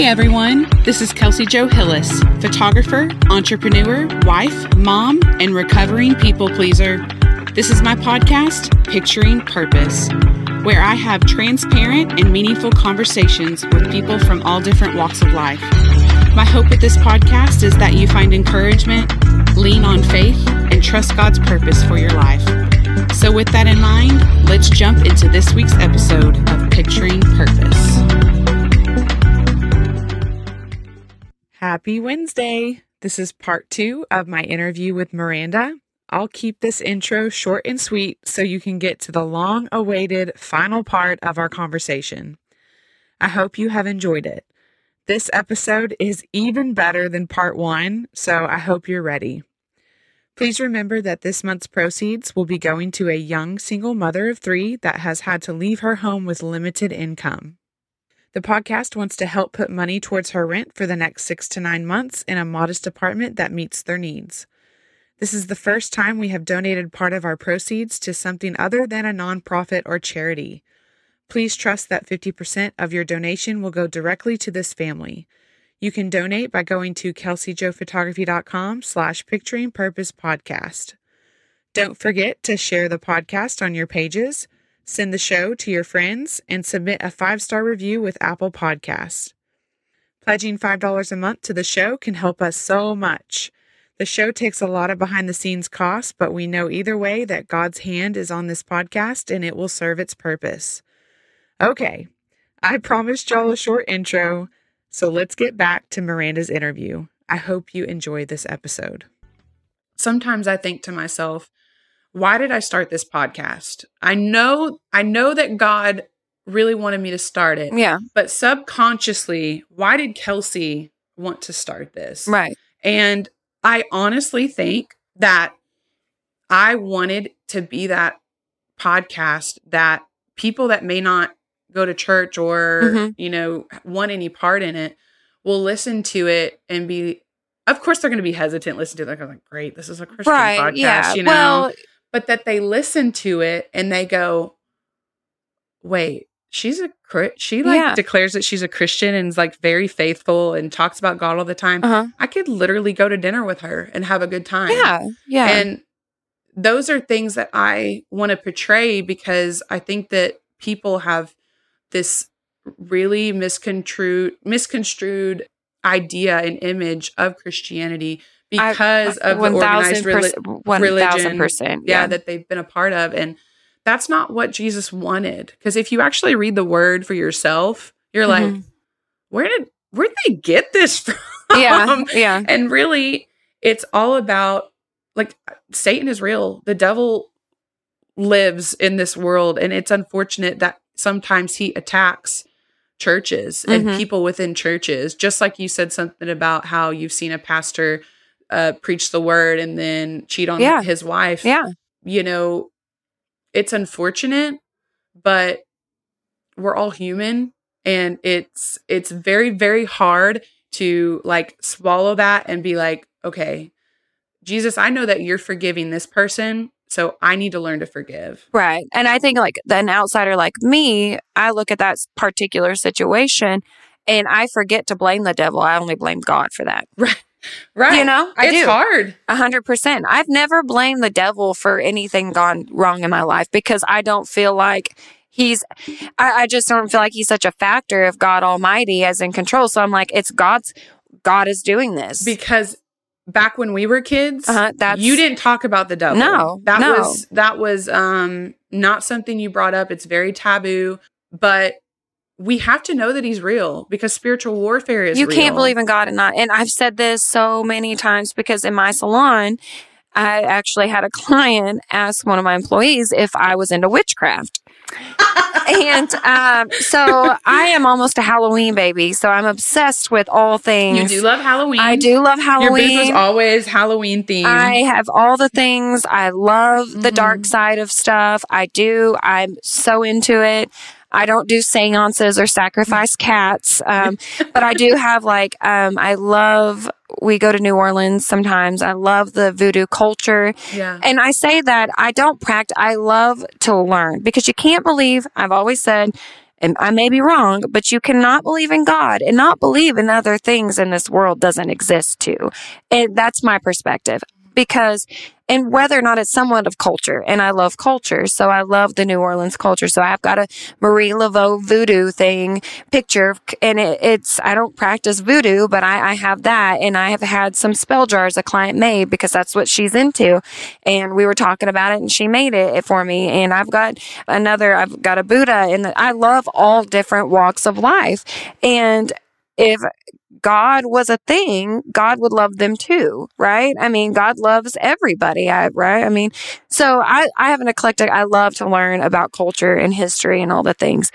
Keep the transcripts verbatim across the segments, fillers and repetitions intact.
Hey everyone, this is Kelsey Jo Hillis, photographer, entrepreneur, wife, mom, and recovering people pleaser. This is my podcast, Picturing Purpose, where I have transparent and meaningful conversations with people from all different walks of life. My hope with this podcast is that you find encouragement, lean on faith, and trust God's purpose for your life. So with that in mind, let's jump into this week's episode of Picturing Purpose. Happy Wednesday! This is part two of my interview with Miranda. I'll keep this intro short and sweet so you can get to the long-awaited final part of our conversation. I hope you have enjoyed it. This episode is even better than part one, so I hope you're ready. Please remember that this month's proceeds will be going to a young single mother of three that has had to leave her home with limited income. The podcast wants to help put money towards her rent for the next six to nine months in a modest apartment that meets their needs. This is the first time we have donated part of our proceeds to something other than a nonprofit or charity. Please trust that fifty percent of your donation will go directly to this family. You can donate by going to kelseyjophotography.com slash picturing purpose podcast. Don't forget to share the podcast on your pages, send the show to your friends, and submit a five-star review with Apple Podcasts. Pledging five dollars a month to the show can help us so much. The show takes a lot of behind-the-scenes costs, but we know either way that God's hand is on this podcast and it will serve its purpose. Okay, I promised y'all a short intro. So let's get back to Miranda's interview. I hope you enjoy this episode. Sometimes I think to myself, why did I start this podcast? I know, I know that God really wanted me to start it. Yeah. But subconsciously, why did Kelsey want to start this? Right. And I honestly think that I wanted to be that podcast that people that may not go to church or, mm-hmm. you know, want any part in it, will listen to it and be, of course, they're going to be hesitant, listen to it. They're like, great, this is a Christian right, podcast, yeah. you know, well, but that they listen to it and they go, wait, she's a, she like yeah. declares that she's a Christian and is like very faithful and talks about God all the time. Uh-huh. I could literally go to dinner with her and have a good time. Yeah. Yeah. And those are things that I want to portray because I think that people have this really misconstrued, misconstrued idea and image of Christianity because I, I, of the organized reli- one, religion percent, yeah. yeah, that they've been a part of. And that's not what Jesus wanted. Because if you actually read the word for yourself, you're mm-hmm. like, where did where did they get this from? Yeah, yeah. And really, it's all about, like, Satan is real. The devil lives in this world. And it's unfortunate that sometimes he attacks churches and mm-hmm. people within churches, just like you said something about how you've seen a pastor uh, preach the word and then cheat on yeah. his wife. Yeah. You know, it's unfortunate, but we're all human and it's, it's very, very hard to like swallow that and be like, okay, Jesus, I know that you're forgiving this person. So I need to learn to forgive. Right. And I think like an outsider like me, I look at that particular situation and I forget to blame the devil. I only blame God for that. Right. Right. You know, I it's do. hard. A hundred percent. I've never blamed the devil for anything gone wrong in my life because I don't feel like he's, I, I just don't feel like he's such a factor of God Almighty as in control. So I'm like, it's God's, God is doing this. Because back when we were kids, uh-huh, that's, you didn't talk about the devil. No, that no. was that was um, not something you brought up. It's very taboo, but we have to know that he's real because spiritual warfare is. You real. Can't believe in God and not. And I've said this so many times because in my salon, I actually had a client ask one of my employees if I was into witchcraft. And um, so I am almost a Halloween baby, so I'm obsessed with all things. You do love Halloween. I do love Halloween. Your booth was always Halloween themed. I have all the things. I love mm-hmm. the dark side of stuff. I do. I'm so into it. I don't do seances or sacrifice cats, um, but I do have like, um, I love, we go to New Orleans sometimes. I love the voodoo culture. Yeah. And I say that I don't practice, I love to learn because you can't believe, I've always said, and I may be wrong, but you cannot believe in God and not believe in other things in this world doesn't exist too. And that's my perspective. Because, and whether or not it's somewhat of culture, and I love culture, so I love the New Orleans culture. So I've got a Marie Laveau voodoo thing picture, and it, it's, I don't practice voodoo, but I, I have that, and I have had some spell jars a client made because that's what she's into, and we were talking about it, and she made it for me, and I've got another, I've got a Buddha, and I love all different walks of life, and if God was a thing, God would love them too, right? I mean, God loves everybody, I, right? I mean, so I, I have an eclectic, I love to learn about culture and history and all the things.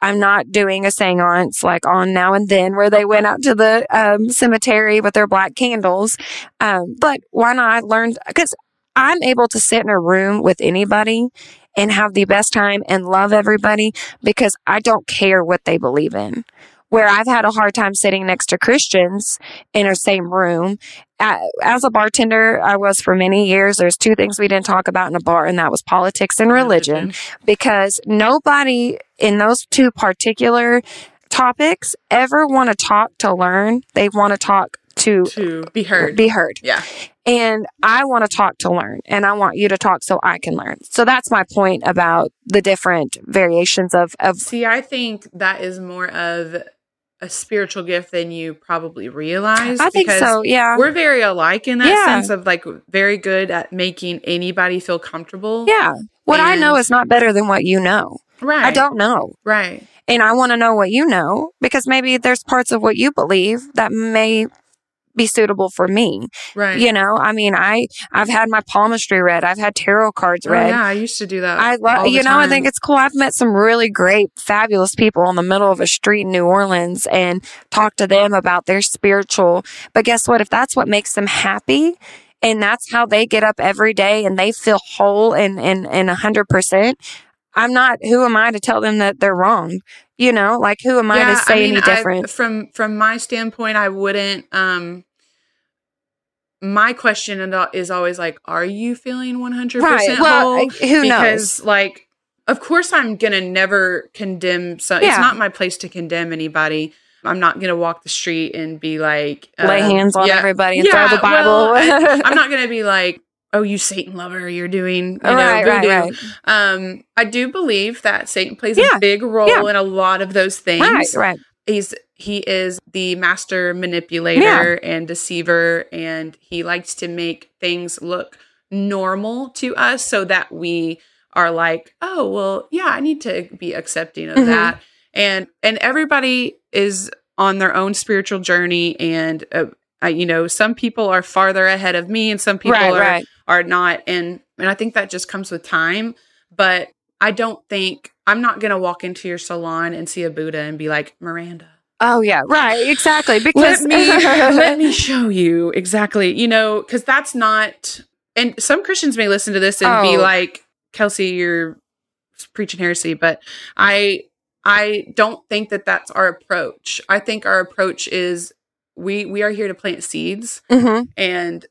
I'm not doing a seance like on Now and Then where they went out to the um, cemetery with their black candles. Um, but why not? I learned, because I'm able to sit in a room with anybody and have the best time and love everybody because I don't care what they believe in. Where I've had a hard time sitting next to Christians in our same room. As a bartender, I was for many years. There's two things we didn't talk about in a bar, and that was politics and religion, because nobody in those two particular topics ever want to talk to learn. They want to talk to, to be heard. Be heard. Yeah. And I want to talk to learn, and I want you to talk so I can learn. So that's my point about the different variations of, of. See, I think that is more of a spiritual gift than you probably realize. I think so, yeah. We're very alike in that yeah. sense of like very good at making anybody feel comfortable. Yeah. What and I know is not better than what you know. Right. I don't know. Right. And I want to know what you know, because maybe there's parts of what you believe that may be suitable for me. Right. You know, I mean, I, I've had my palmistry read. I've had tarot cards read. Oh, yeah, I used to do that. I love, you know, time. I think it's cool. I've met some really great, fabulous people in the middle of a street in New Orleans and talked to them about their spiritual. But guess what? If that's what makes them happy and that's how they get up every day and they feel whole and, and, and a hundred percent, I'm not, who am I to tell them that they're wrong? You know, like who am I yeah, to say I mean, any different? I, from from my standpoint, I wouldn't. Um, my question is always like, are you feeling one hundred percent right. well, whole? Who because, knows? Like, of course, I'm gonna never condemn. So yeah. It's not my place to condemn anybody. I'm not gonna walk the street and be like um, lay hands on yeah, everybody and yeah, throw the Bible. Well, I, I'm not gonna be like, oh, you Satan lover, you're doing, you know, right, voodoo. Right, right. Um, I do believe that Satan plays yeah, a big role yeah. in a lot of those things. Right, right. He's, he is the master manipulator yeah. and deceiver, and he likes to make things look normal to us so that we are like, oh, well, yeah, I need to be accepting of mm-hmm. that. And, and everybody is on their own spiritual journey, and uh, Uh, you know, some people are farther ahead of me and some people right, are, right. are not. And, and I think that just comes with time. But I don't think, I'm not going to walk into your salon and see a Buddha and be like, Miranda. Oh, yeah. Right. Exactly. Because let me, let me show you exactly, you know, because that's not, and some Christians may listen to this and oh. be like, Kelsey, you're preaching heresy. But I, I don't think that that's our approach. I think our approach is, We we are here to plant seeds, mm-hmm. and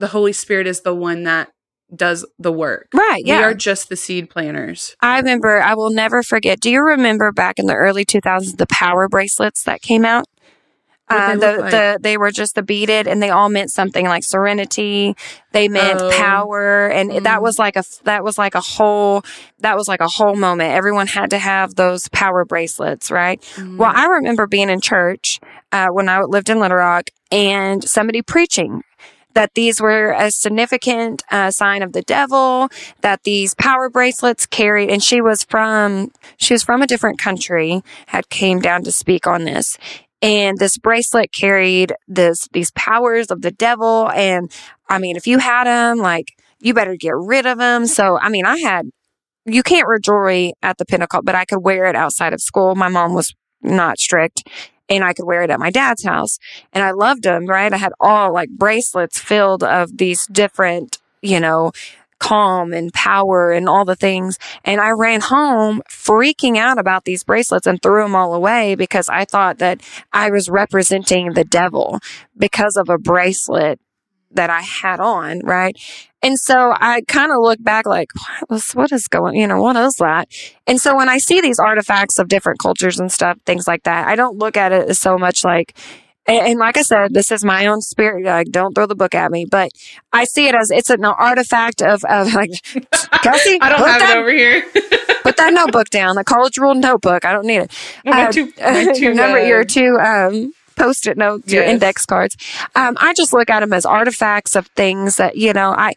the Holy Spirit is the one that does the work. Right, yeah. We are just the seed planters. I remember, I will never forget, do you remember back in the early two thousands, the power bracelets that came out? Uh, they, the, like? the, they were just the beaded, and they all meant something like serenity. They meant oh. power. And mm. that was like a, that was like a whole, that was like a whole moment. Everyone had to have those power bracelets, right? Mm. Well, I remember being in church, uh, when I lived in Little Rock, and somebody preaching that these were a significant, uh, sign of the devil, that these power bracelets carried. And she was from, she was from a different country, had came down to speak on this. And this bracelet carried this, these powers of the devil. And I mean, if you had them, like, you better get rid of them. So, I mean, I had, you can't wear jewelry at the Pinnacle, but I could wear it outside of school. My mom was not strict, and I could wear it at my dad's house. And I loved them, right? I had all like bracelets filled of these different, you know, calm and power and all the things. And I ran home freaking out about these bracelets and threw them all away because I thought that I was representing the devil because of a bracelet that I had on, right? And so I kind of look back like, what was, what is going, you know, what is that? And so when I see these artifacts of different cultures and stuff, things like that, I don't look at it as so much like, and, and like I said, this is my own spirit. Like, don't throw the book at me, but I see it as it's an artifact of, of like, Kelsey, I don't have that, it over here. Put that notebook down, the cultural notebook. I don't need it. Uh, too, too, remember, uh, you're too, um, Post-it notes, your yes. index cards. Um, I just look at them as artifacts of things that, you know, I,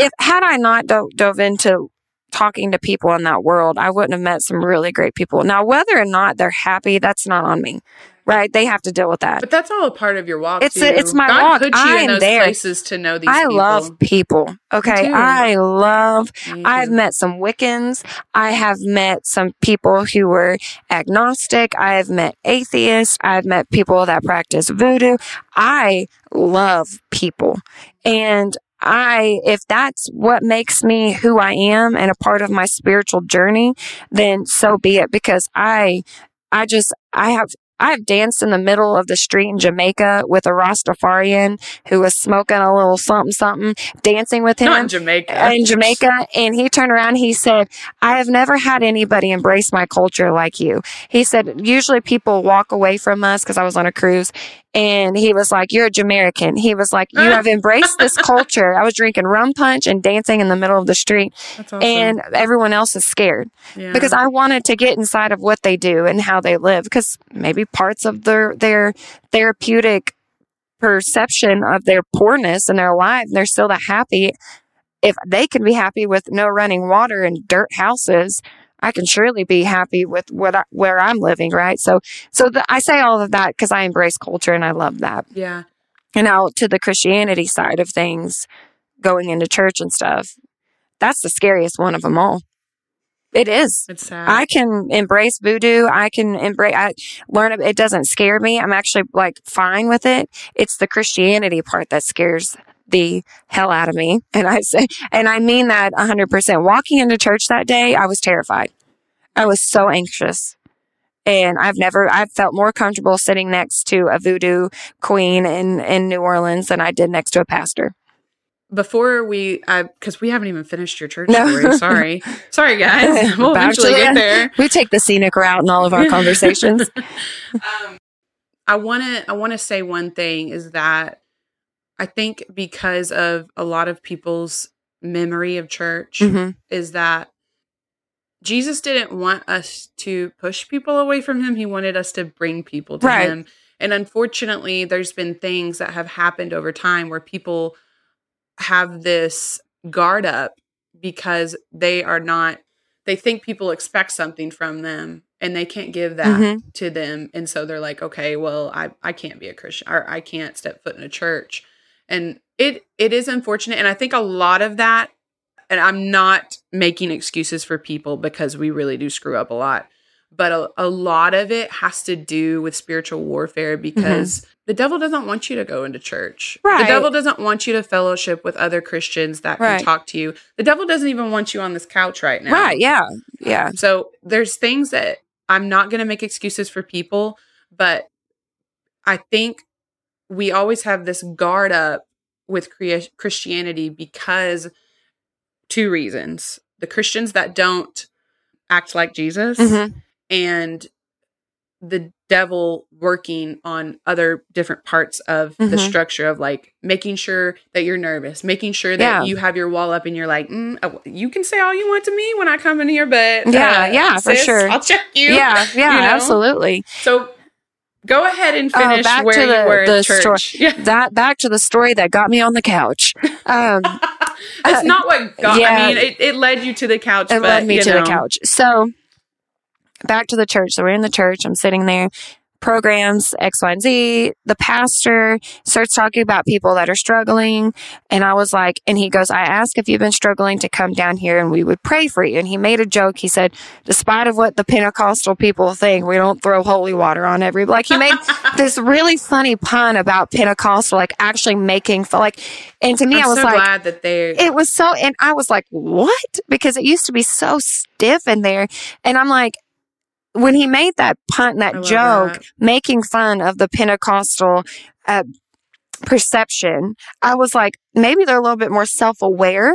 if had I not do- dove into talking to people in that world, I wouldn't have met some really great people. Now, whether or not they're happy, that's not on me, right? They have to deal with that. But that's all a part of your walk. It's a, it's my God walk. Put you I'm in those there. Places to know these I people. Love people. Okay, I love. I've met some Wiccans. I have met some people who were agnostic. I have met atheists. I've met people that practice voodoo. I love people, and I, if that's what makes me who I am and a part of my spiritual journey, then so be it. Because I, I just, I have, I've danced in the middle of the street in Jamaica with a Rastafarian who was smoking a little something, something, dancing with him. Not in Jamaica. In Jamaica. And he turned around, he said, I have never had anybody embrace my culture like you. He said, usually people walk away from us because I was on a cruise. And he was like, you're a Jamaican. He was like, you have embraced this culture. I was drinking rum punch and dancing in the middle of the street. That's awesome. And everyone else is scared yeah. because I wanted to get inside of what they do and how they live, because maybe parts of their, their therapeutic perception of their poorness in their life, and they're still that happy. If they can be happy with no running water and dirt houses, I can surely be happy with what I, where I'm living, right? So, so the, I say all of that because I embrace culture and I love that. Yeah. And now to the Christianity side of things, going into church and stuff, that's the scariest one of them all. It is. It's sad. I can embrace voodoo. I can embrace, I learn, it doesn't scare me. I'm actually like fine with it. It's the Christianity part that scares the hell out of me. And I say, and I mean that a hundred percent. Walking into church that day, I was terrified. I was so anxious. And I've never, I've felt more comfortable sitting next to a voodoo queen in, in New Orleans than I did next to a pastor. Before we, I, cause we haven't even finished your church no. story. Sorry. Sorry guys. We'll eventually get there. We take the scenic route in all of our conversations. um, I want to, I want to say one thing is that I think because of a lot of people's memory of church mm-hmm. is that Jesus didn't want us to push people away from him. He wanted us to bring people to right. him. And unfortunately, there's been things that have happened over time where people have this guard up because they are not, they think people expect something from them and they can't give that mm-hmm. to them. And so they're like, okay, well, I, I can't be a Christian or I can't step foot in a church. And it it is unfortunate. And I think a lot of that, and I'm not making excuses for people because we really do screw up a lot, but a, a lot of it has to do with spiritual warfare because mm-hmm. the devil doesn't want you to go into church. Right. The devil doesn't want you to fellowship with other Christians that right. can talk to you. The devil doesn't even want you on this couch right now. Right, yeah, yeah. Um, so there's things that I'm not going to make excuses for people, but I think we always have this guard up with crea- Christianity because two reasons. The Christians that don't act like Jesus mm-hmm. and the devil working on other different parts of mm-hmm. the structure of like making sure that you're nervous, making sure that yeah. you have your wall up and you're like, mm, you can say all you want to me when I come in here, but yeah, uh, yeah, sis, for sure. I'll check you. Yeah, yeah, you know? Absolutely. So go ahead and finish uh, back where to the, you were in the church. Story. Yeah. That back to the story that got me on the couch. Um, That's uh, not what got yeah, I mean, it, it led you to the couch. It but, led me to know. The couch. So back to the church. So we're in the church. I'm sitting there. Programs, X, Y, and Z. The pastor starts talking about people that are struggling. And I was like, and he goes, I ask if you've been struggling to come down here and we would pray for you. And he made a joke. He said, despite of what the Pentecostal people think, we don't throw holy water on every, like he made this really funny pun about Pentecostal, like actually making fun. Like, and to me, I'm I was so like, glad that they, it was so, and I was like, what? Because it used to be so stiff in there. And I'm like, when he made that punt, that joke, that. making fun of the Pentecostal uh, perception, I was like, maybe they're a little bit more self-aware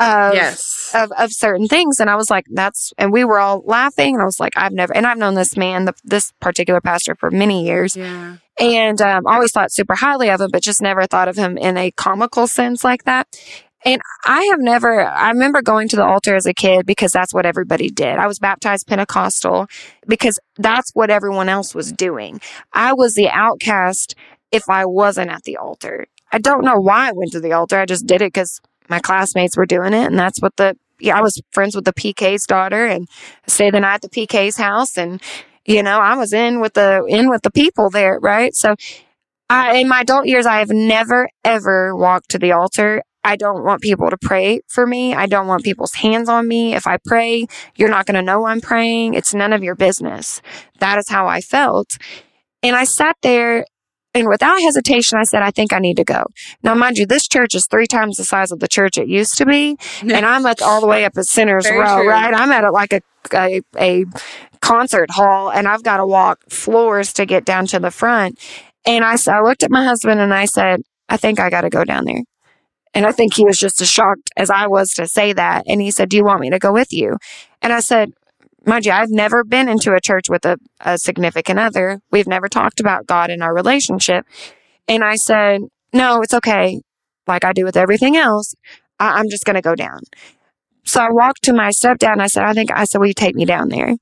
of, yes. of of certain things. And I was like, that's, and we were all laughing. And I was like, I've never, and I've known this man, the, this particular pastor for many years. Yeah. And um, always thought super highly of him, but just never thought of him in a comical sense like that. And I have never, I remember going to the altar as a kid because that's what everybody did. I was baptized Pentecostal because that's what everyone else was doing. I was the outcast if I wasn't at the altar. I don't know why I went to the altar. I just did it because my classmates were doing it. And that's what the, yeah, I was friends with the P K's daughter and stayed the night at the P K's house. And, you know, I was in with the, in with the people there, right? So I, in my adult years, I have never, ever walked to the altar. I don't want people to pray for me. I don't want people's hands on me. If I pray, you're not going to know I'm praying. It's none of your business. That is how I felt. And I sat there, and without hesitation, I said, I think I need to go. Now, mind you, this church is three times the size of the church it used to be. And I'm at all the way up at Sinner's Very Row, true. Right? I'm at a, like a, a, a concert hall, and I've got to walk floors to get down to the front. And I, I looked at my husband, and I said, I think I got to go down there. And I think he was just as shocked as I was to say that. And he said, do you want me to go with you? And I said, mind you, I've never been into a church with a, a significant other. We've never talked about God in our relationship. And I said, no, it's okay. Like I do with everything else, I- I'm just going to go down. So I walked to my stepdad and I said, I think, I said, will you take me down there?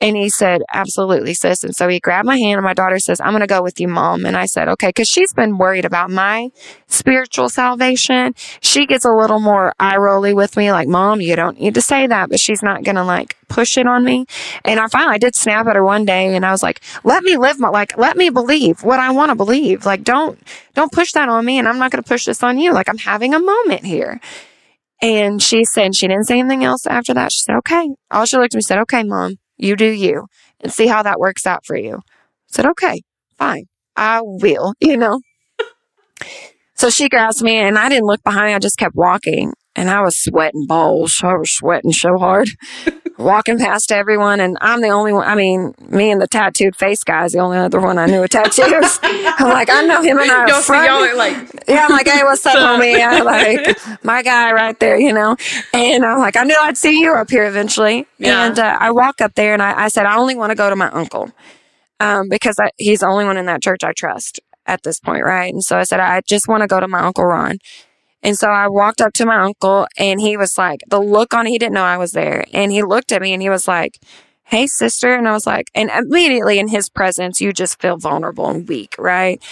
And he said, absolutely, sis. And so he grabbed my hand and my daughter says, I'm going to go with you, mom. And I said, okay, because she's been worried about my spiritual salvation. She gets a little more eye-rolly with me, like, mom, you don't need to say that, but she's not going to like push it on me. And I finally I did snap at her one day and I was like, let me live my, like, let me believe what I want to believe. Like, don't, don't push that on me. And I'm not going to push this on you. Like, I'm having a moment here. And she said, she didn't say anything else after that. She said, okay. All she looked at me and said, okay, mom. You do you and see how that works out for you. I said, okay, fine. I will, you know. So she grasped me and I didn't look behind me. I just kept walking and I was sweating balls. I was sweating so hard, walking past everyone. And I'm the only one. I mean, me and the tattooed face guy is the only other one I knew with tattoos. I'm like, I know him and I are friends. Y'all are like, yeah, I'm like, hey, what's up, homie? I'm like, my guy right there, you know. And I'm like, I knew I'd see you up here eventually. Yeah. And uh, I walk up there and I, I said, I only want to go to my uncle um, because I, he's the only one in that church I trust at this point, right? And so I said, I just want to go to my Uncle Ron. And so I walked up to my uncle and he was like, the look on, he didn't know I was there. And he looked at me and he was like, hey, sister. And I was like, and immediately in his presence, you just feel vulnerable and weak, right?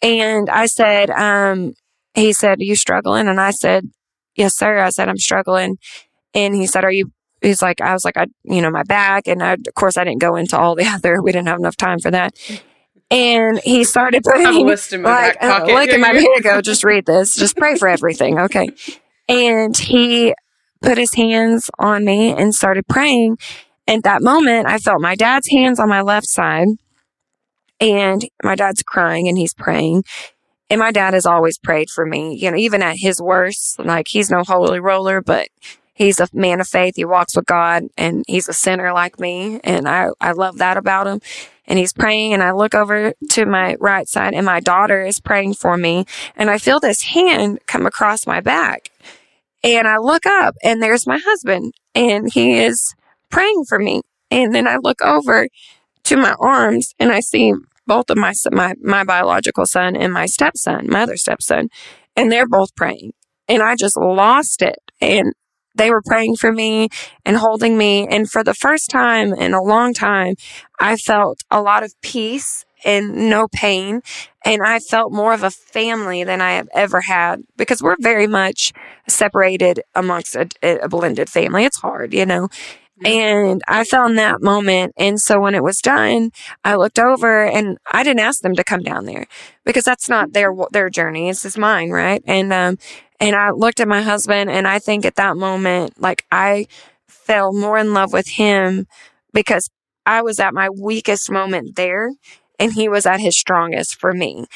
And I said, um, he said, are you struggling? And I said, yes, sir. I said, I'm struggling. And he said, are you, he's like, I was like, I, you know, my back. And I, of course I didn't go into all the other, we didn't have enough time for that. And he started putting, I'm in my like, oh, look at my, here you go, just read this, just pray for everything, okay? And he put his hands on me and started praying. At that moment, I felt my dad's hands on my left side, and my dad's crying, and he's praying. And my dad has always prayed for me, you know, even at his worst. Like, he's no holy roller, but he's a man of faith. He walks with God, and he's a sinner like me, and I, I love that about him. And he's praying, and I look over to my right side, and my daughter is praying for me. And I feel this hand come across my back. And I look up, and there's my husband, and he is praying for me. And then I look over to my arms, and I see both of my my, my biological son and my stepson, my other stepson, and they're both praying. And I just lost it. And they were praying for me and holding me. And for the first time in a long time, I felt a lot of peace and no pain. And I felt more of a family than I have ever had because we're very much separated amongst a, a blended family. It's hard, you know. And I found that moment. And so when it was done, I looked over and I didn't ask them to come down there because that's not their, their journey. It's just mine. Right. And, um, and I looked at my husband and I think at that moment, like I fell more in love with him because I was at my weakest moment there and he was at his strongest for me.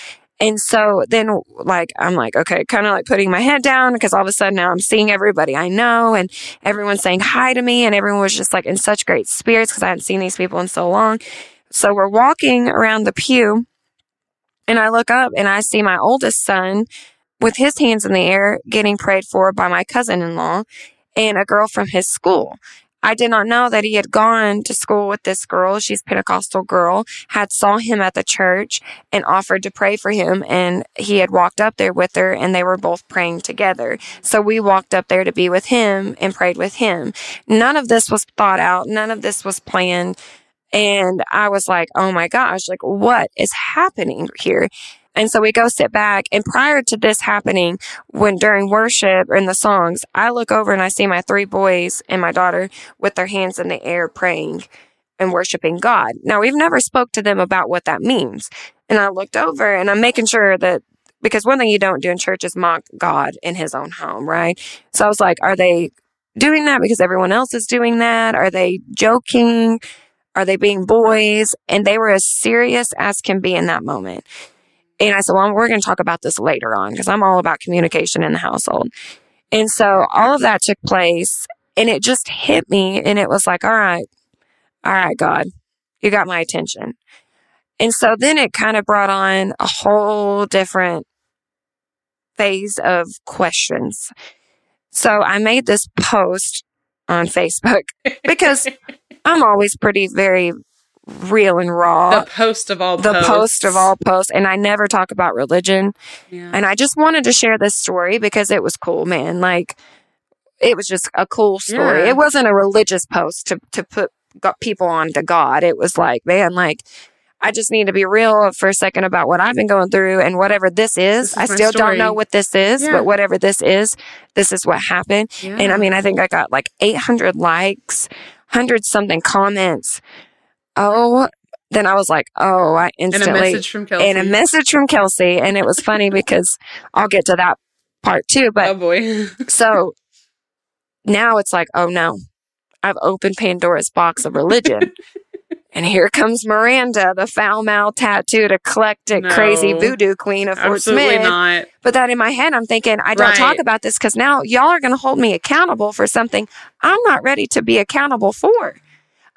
And so then like, I'm like, okay, kind of like putting my head down because all of a sudden now I'm seeing everybody I know and everyone's saying hi to me and everyone was just like in such great spirits because I hadn't seen these people in so long. So we're walking around the pew And I look up and I see my oldest son with his hands in the air getting prayed for by my cousin-in-law and a girl from his school. I did not know that he had gone to school with this girl. She's a Pentecostal girl, had saw him at the church and offered to pray for him. And he had walked up there with her and they were both praying together. So we walked up there to be with him and prayed with him. None of this was thought out. None of this was planned. And I was like, oh my gosh, like what is happening here? And so we go sit back. And prior to this happening, when during worship or in the songs, I look over and I see my three boys and my daughter with their hands in the air praying and worshiping God. Now, we've never spoke to them about what that means. And I looked over and I'm making sure that, because one thing you don't do in church is mock God in his own home, right? So I was like, are they doing that because everyone else is doing that? Are they joking? Are they being boys? And they were as serious as can be in that moment. And I said, well, we're going to talk about this later on because I'm all about communication in the household. And so all of that took place and it just hit me. And it was like, all right, all right, God, you got my attention. And so then it kind of brought on a whole different phase of questions. So I made this post on Facebook because I'm always pretty, very real and raw. The post of all the posts. The post of all posts. And I never talk about religion. Yeah. And I just wanted to share this story because it was cool, man. Like, it was just a cool story. Yeah. It wasn't a religious post to, to put people on to God. It was like, man, like, I just need to be real for a second about what I've been going through and whatever this is. This is I still story. Don't know what this is, yeah. But whatever this is, this is what happened. Yeah. And I mean, I think I got like eight hundred likes, one hundred something comments. Oh, then I was like, oh, I instantly. And a message from Kelsey. And a message from Kelsey. And it was funny because I'll get to that part too. But oh, boy. So now it's like, oh, no, I've opened Pandora's box of religion. And here comes Miranda, the foul-mouthed, tattooed, eclectic, no, crazy voodoo queen of Fort Smith. Absolutely not. But that in my head, I'm thinking, I don't right. talk about this because now y'all are going to hold me accountable for something I'm not ready to be accountable for.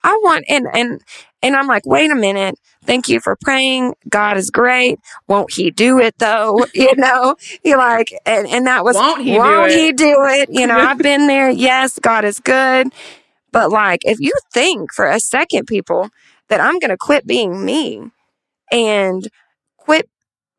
I want, and, and, and I'm like, wait a minute. Thank you for praying. God is great. Won't he do it though? You know, you're like, and, and that was, won't he, won't do, he it? do it? You know, I've been there. Yes, God is good. But like, if you think for a second, people, that I'm going to quit being me and quit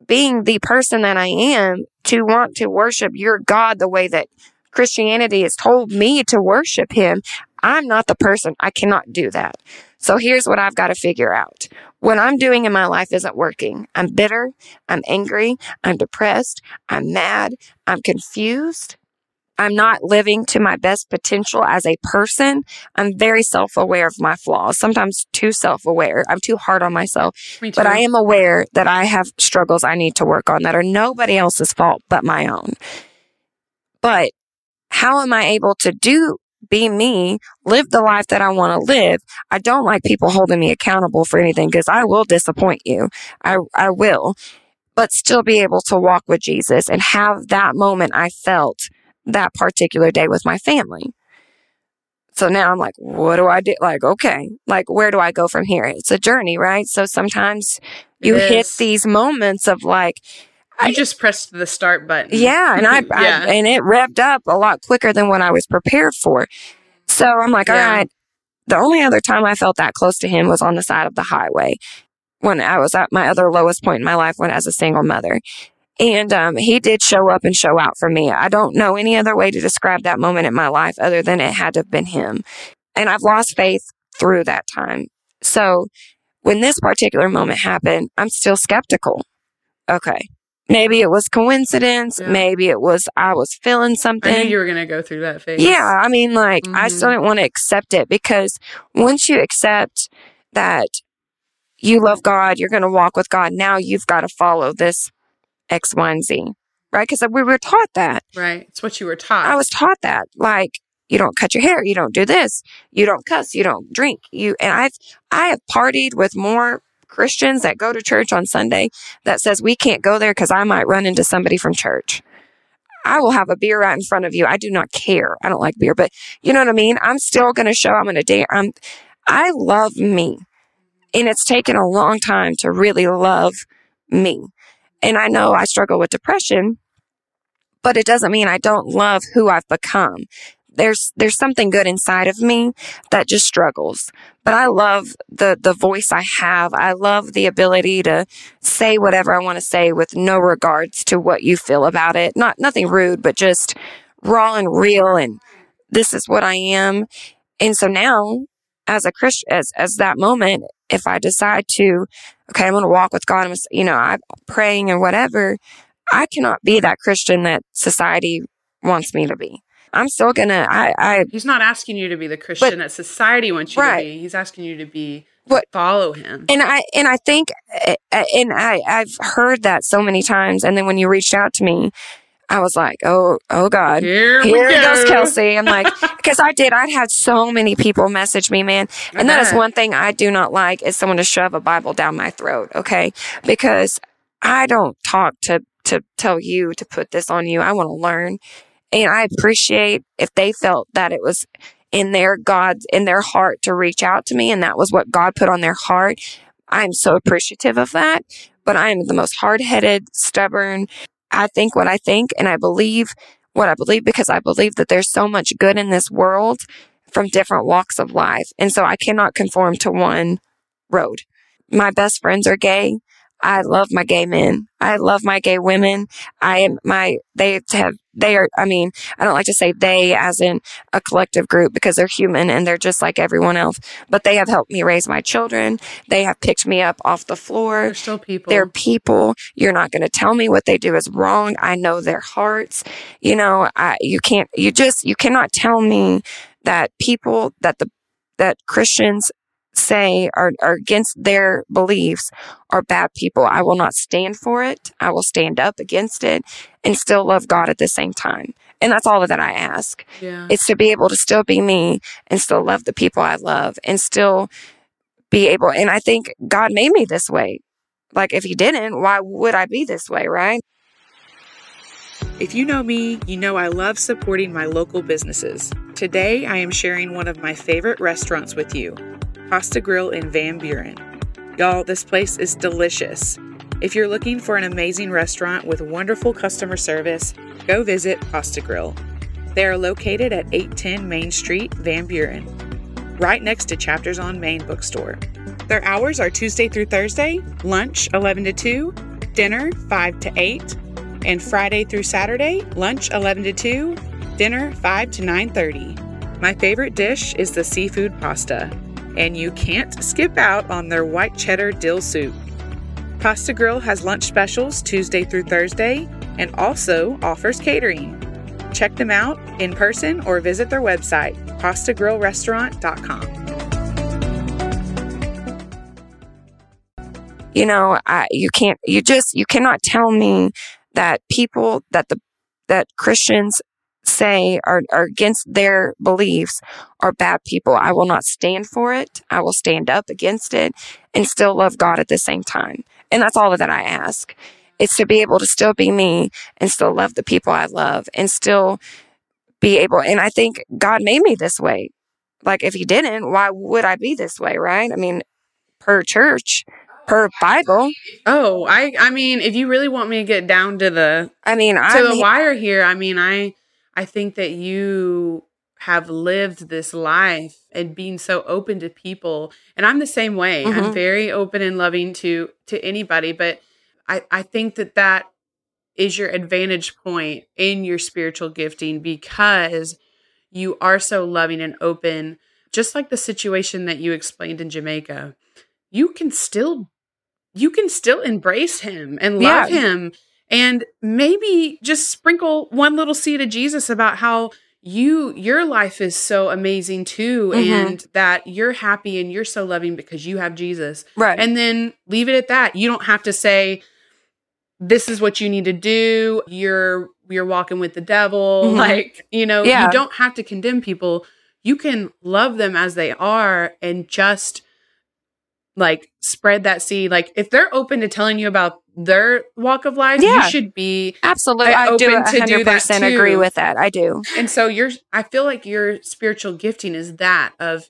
being the person that I am to want to worship your God the way that Christianity has told me to worship him, I'm not the person. I cannot do that. So here's what I've got to figure out. What I'm doing in my life isn't working. I'm bitter. I'm angry. I'm depressed. I'm mad. I'm confused. I'm not living to my best potential as a person. I'm very self-aware of my flaws, sometimes too self-aware. I'm too hard on myself. But I am aware that I have struggles I need to work on that are nobody else's fault but my own. But how am I able to do be me, live the life that I want to live? I don't like people holding me accountable for anything because I will disappoint you. I, I will, but still be able to walk with Jesus and have that moment I felt that particular day with my family. So now I'm like, what do I do? Like, okay, like, where do I go from here? It's a journey, right? So sometimes you hit these moments of like, I just pressed the start button. Yeah, and I, yeah. I and it revved up a lot quicker than what I was prepared for. So I'm like, all yeah. right. The only other time I felt that close to him was on the side of the highway when I was at my other lowest point in my life when as a single mother. And um, he did show up and show out for me. I don't know any other way to describe that moment in my life other than it had to have been him. And I've lost faith through that time. So when this particular moment happened, I'm still skeptical. Okay. Maybe it was coincidence. Yeah. Maybe it was, I was feeling something. I knew you were going to go through that phase. Yeah. I mean, like, mm-hmm. I still didn't want to accept it because once you accept that you love God, you're going to walk with God. Now you've got to follow this X, Y, and Z, right? Because we were taught that. Right. It's what you were taught. I was taught that. Like, you don't cut your hair. You don't do this. You don't cuss. You don't drink. You, and I've, I have partied with more Christians that go to church on Sunday that says we can't go there because I might run into somebody from church. I will have a beer right in front of you. I do not care. I don't like beer, but you know what I mean? I'm still going to show I'm going to dance. I'm, I love me. And it's taken a long time to really love me. And I know I struggle with depression, but it doesn't mean I don't love who I've become. There's there's something good inside of me that just struggles. But I love the the voice I have. I love the ability to say whatever I want to say with no regards to what you feel about it. Not nothing rude, but just raw and real, and this is what I am. And so now, as a Christian, as as that moment, if I decide to, okay, I'm going to walk with God, I'm, you know, I'm praying and whatever, I cannot be that Christian that society wants me to be. I'm still going to, I, I. He's not asking you to be the Christian but, that society wants you right. to be. He's asking you to be, what, follow him. And I, and I think, and I, I've heard that so many times. And then when you reached out to me, I was like, oh, oh God, here, here go. goes Kelsey. I'm like, because I did, I'd had so many people message me, man. And okay. that is one thing I do not like, is someone to shove a Bible down my throat. Okay. Because I don't talk to, to tell you to put this on you. I want to learn. And I appreciate if they felt that it was in their God's, in their heart to reach out to me. And that was what God put on their heart. I'm so appreciative of that, but I am the most hard-headed, stubborn. I think what I think, and I believe what I believe, because I believe that there's so much good in this world from different walks of life. And so I cannot conform to one road. My best friends are gay. I love my gay men. I love my gay women. I am my, they have, they are, I mean, I don't like to say they as in a collective group, because they're human and they're just like everyone else, but they have helped me raise my children. They have picked me up off the floor. They're still people. They're people. You're not going to tell me what they do is wrong. I know their hearts. You know, I, you can't, you just, you cannot tell me that people, that the, that Christians say are, are against their beliefs are bad people. I will not stand for it. I will stand up against it and still love God at the same time. And that's all that I ask. Yeah. It's to be able to still be me and still love the people I love and still be able. And I think God made me this way. Like, if he didn't, why would I be this way, right? If you know me, you know I love supporting my local businesses. Today, I am sharing one of my favorite restaurants with you, Pasta Grill in Van Buren. Y'all, this place is delicious. If you're looking for an amazing restaurant with wonderful customer service, go visit Pasta Grill. They are located at eight ten Main Street, Van Buren, right next to Chapters on Main Bookstore. Their hours are Tuesday through Thursday, lunch eleven to two, dinner five to eight, and Friday through Saturday, lunch eleven to two, dinner five to nine thirty. My favorite dish is the seafood pasta, and you can't skip out on their white cheddar dill soup. Pasta Grill has lunch specials Tuesday through Thursday and also offers catering. Check them out in person or visit their website, pasta grill restaurant dot com. You know, I, you can't, you just, you cannot tell me that people, that the, that Christians say are, are against their beliefs are bad people. I will not stand for it. I will stand up against it and still love God at the same time. And that's all that I ask. It's to be able to still be me and still love the people I love and still be able. And I think God made me this way. Like, if he didn't, why would I be this way? Right. I mean, per church, per Bible. Oh, I, I mean, if you really want me to get down to the, I mean, to I'm, the wire here, I mean, I, I think that you have lived this life and being so open to people. And I'm the same way. Mm-hmm. I'm very open and loving to to anybody. But I, I think that that is your advantage point in your spiritual gifting, because you are so loving and open. Just like the situation that you explained in Jamaica, you can still you can still embrace him and love yeah. him. And maybe just sprinkle one little seed of Jesus about how you, your life is so amazing too. Mm-hmm. And that you're happy and you're so loving because you have Jesus. Right. And then leave it at that. You don't have to say, this is what you need to do. You're, you're walking with the devil. Mm-hmm. Like, you know, yeah. you don't have to condemn people. You can love them as they are and just like spread that seed. Like, if they're open to telling you about their walk of life, yeah. you should be absolutely I open do one hundred percent to do that too. Agree with that. I do. And so you're I feel like your spiritual gifting is that of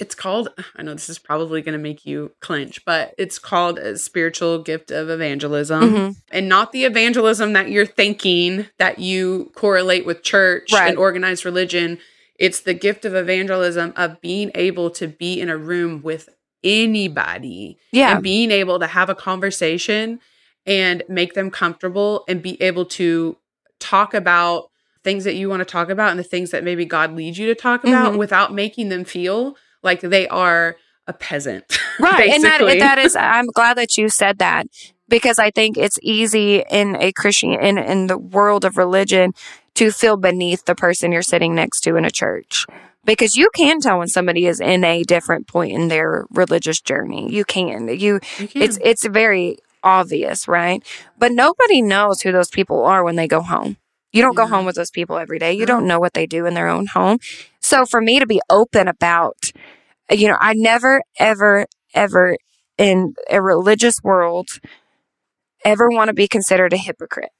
It's called, I know this is probably going to make you clench, but it's called A Spiritual Gift of Evangelism. Mm-hmm. And not the evangelism that you're thinking that you correlate with church right. and organized religion. It's the gift of evangelism of being able to be in a room with anybody yeah. and being able to have a conversation and make them comfortable and be able to talk about things that you want to talk about and the things that maybe God leads you to talk about mm-hmm. without making them feel like they are a peasant. Right. And that, that is, I'm glad that you said that, because I think it's easy in a Christian, in, in the world of religion to feel beneath the person you're sitting next to in a church, because you can tell when somebody is in a different point in their religious journey. You can, you, you can. it's, it's very obvious, right? But nobody knows who those people are when they go home. You don't yeah. go home with those people every day. You don't know what they do in their own home. So for me to be open about, you know, I never, ever, ever in a religious world ever want to be considered a hypocrite,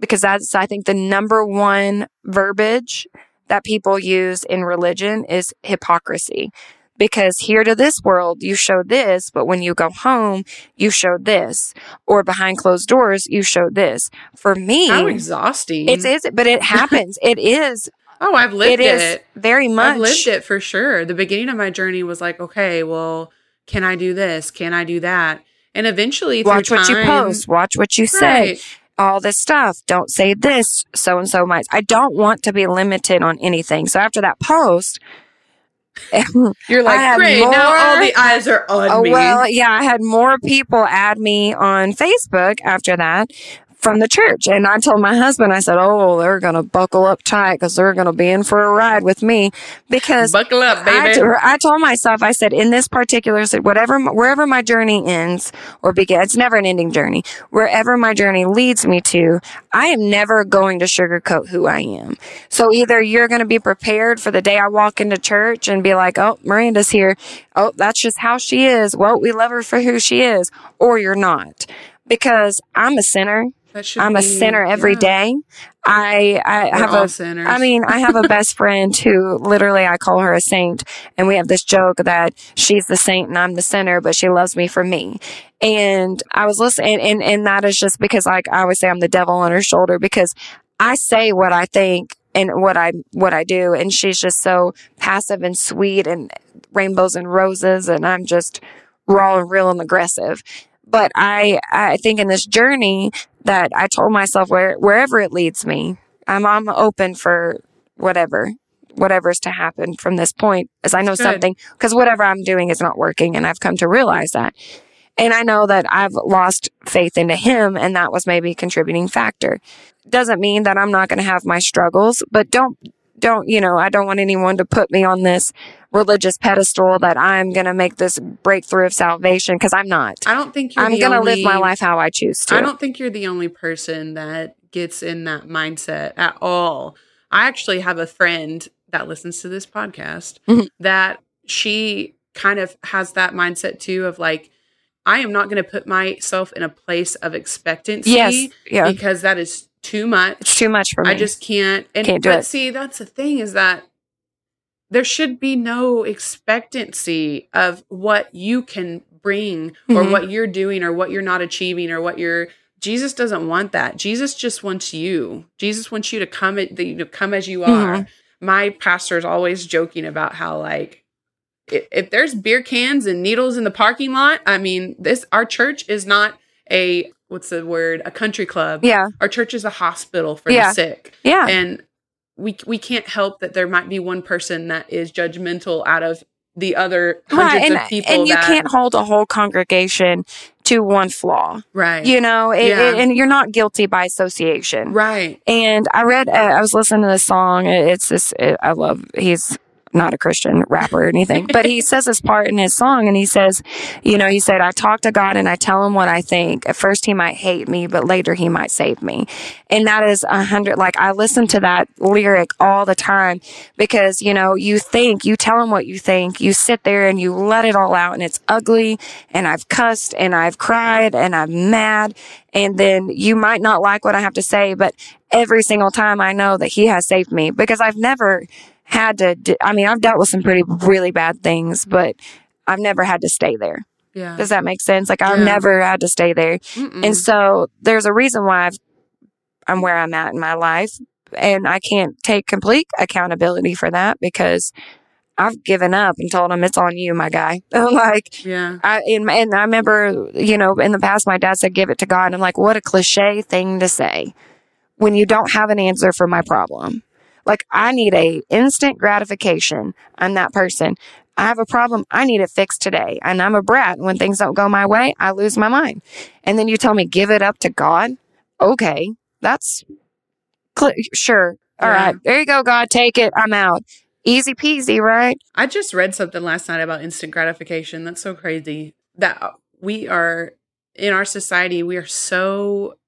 because that's, I think, the number one verbiage that people use in religion is hypocrisy. Because here to this world, you show this, but when you go home, you show this. Or behind closed doors, you show this. For me... How exhausting. It is, but it happens. It is. Oh, I've lived it. It is very much. I've lived it for sure. The beginning of my journey was like, okay, well, can I do this? Can I do that? And eventually through time... Watch what you post. Watch what you say. Right. All this stuff. Don't say this. So-and-so might. I don't want to be limited on anything. So after that post... You're like, great, more, now all the eyes are on oh, me. Well, yeah, I had more people add me on Facebook after that from the church. And I told my husband, I said, oh, they're going to buckle up tight because they're going to be in for a ride with me. Because buckle up, baby. I, I told myself, I said, in this particular, whatever, wherever my journey ends or begins, it's never an ending journey. Wherever my journey leads me to, I am never going to sugarcoat who I am. So either you're going to be prepared for the day I walk into church and be like, oh, Miranda's here. Oh, that's just how she is. Well, we love her for who she is. Or you're not. Because I'm a sinner. I'm a be, sinner every yeah. day. I I We're have all a sinners. I mean, I have a best friend who literally I call her a saint, and we have this joke that she's the saint and I'm the sinner, but she loves me for me. And I was listening, and, and, and that is just because, like I always say, I'm the devil on her shoulder, because I say what I think and what I what I do, and she's just so passive and sweet and rainbows and roses, and I'm just raw and real and aggressive. But I I think in this journey that I told myself, where wherever it leads me, I'm I'm open for whatever whatever's to happen from this point, as I know Good. something, because whatever I'm doing is not working, and I've come to realize that. And I know that I've lost faith into him, and that was maybe a contributing factor. Doesn't mean that I'm not going to have my struggles, but don't don't you know, I don't want anyone to put me on this religious pedestal that I'm going to make this breakthrough of salvation, because I'm not. I don't think you're I'm going to live my life how I choose to. I don't think you're the only person that gets in that mindset at all. I actually have a friend that listens to this podcast mm-hmm. that she kind of has that mindset too of like, I am not going to put myself in a place of expectancy yes. yeah. because that is too much. It's too much for me. I just can't. And can't do but it. See, that's the thing is that there should be no expectancy of what you can bring or mm-hmm. what you're doing or what you're not achieving or what you're, Jesus doesn't want that. Jesus just wants you. Jesus wants you to come, at, you know, come as you are. Mm-hmm. My pastor is always joking about how like, if, if there's beer cans and needles in the parking lot, I mean, this, our church is not a, what's the word? A country club. Yeah. Our church is a hospital for yeah. the sick. Yeah. And we we can't help that there might be one person that is judgmental out of the other hundreds right, and, of people. And you that, can't hold a whole congregation to one flaw. Right. You know, it, yeah. it, and you're not guilty by association. Right. And I read, uh, I was listening to this song. It's this, it, I love, he's not a Christian rapper or anything, but he says this part in his song, and he says, you know, he said, I talk to God and I tell him what I think. At first he might hate me, but later he might save me. And that is a hundred, like I listen to that lyric all the time, because, you know, you think, you tell him what you think, you sit there and you let it all out, and it's ugly, and I've cussed and I've cried and I'm mad. And then you might not like what I have to say, but every single time I know that he has saved me, because I've never had to, do, I mean, I've dealt with some pretty really bad things, but I've never had to stay there. Yeah. Does that make sense? Like, I've yeah. never had to stay there. Mm-mm. And so there's a reason why I've, I'm where I'm at in my life. And I can't take complete accountability for that because I've given up and told him, it's on you, my guy. Like, yeah. I, and, and I remember, you know, in the past, my dad said, give it to God. And I'm like, what a cliche thing to say when you don't have an answer for my problem. Like, I need a instant gratification. I'm that person. I have a problem. I need it fixed today. And I'm a brat. When things don't go my way, I lose my mind. And then you tell me, give it up to God. Okay. That's cl- sure. All yeah. right. There you go, God. Take it. I'm out. Easy peasy, right? I just read something last night about instant gratification. That's so crazy that we are, in our society, we are so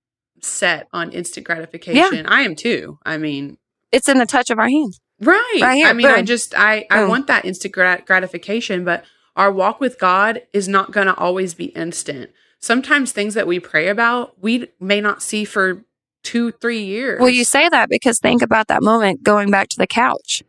set on instant gratification. Yeah. I am too. I mean. It's in the touch of our hands. Right. Right here. I mean, Boom. I just, I, I want that instant grat- gratification, but our walk with God is not going to always be instant. Sometimes things that we pray about, we may not see for two, three years. Well, you say that because think about that moment going back to the couch.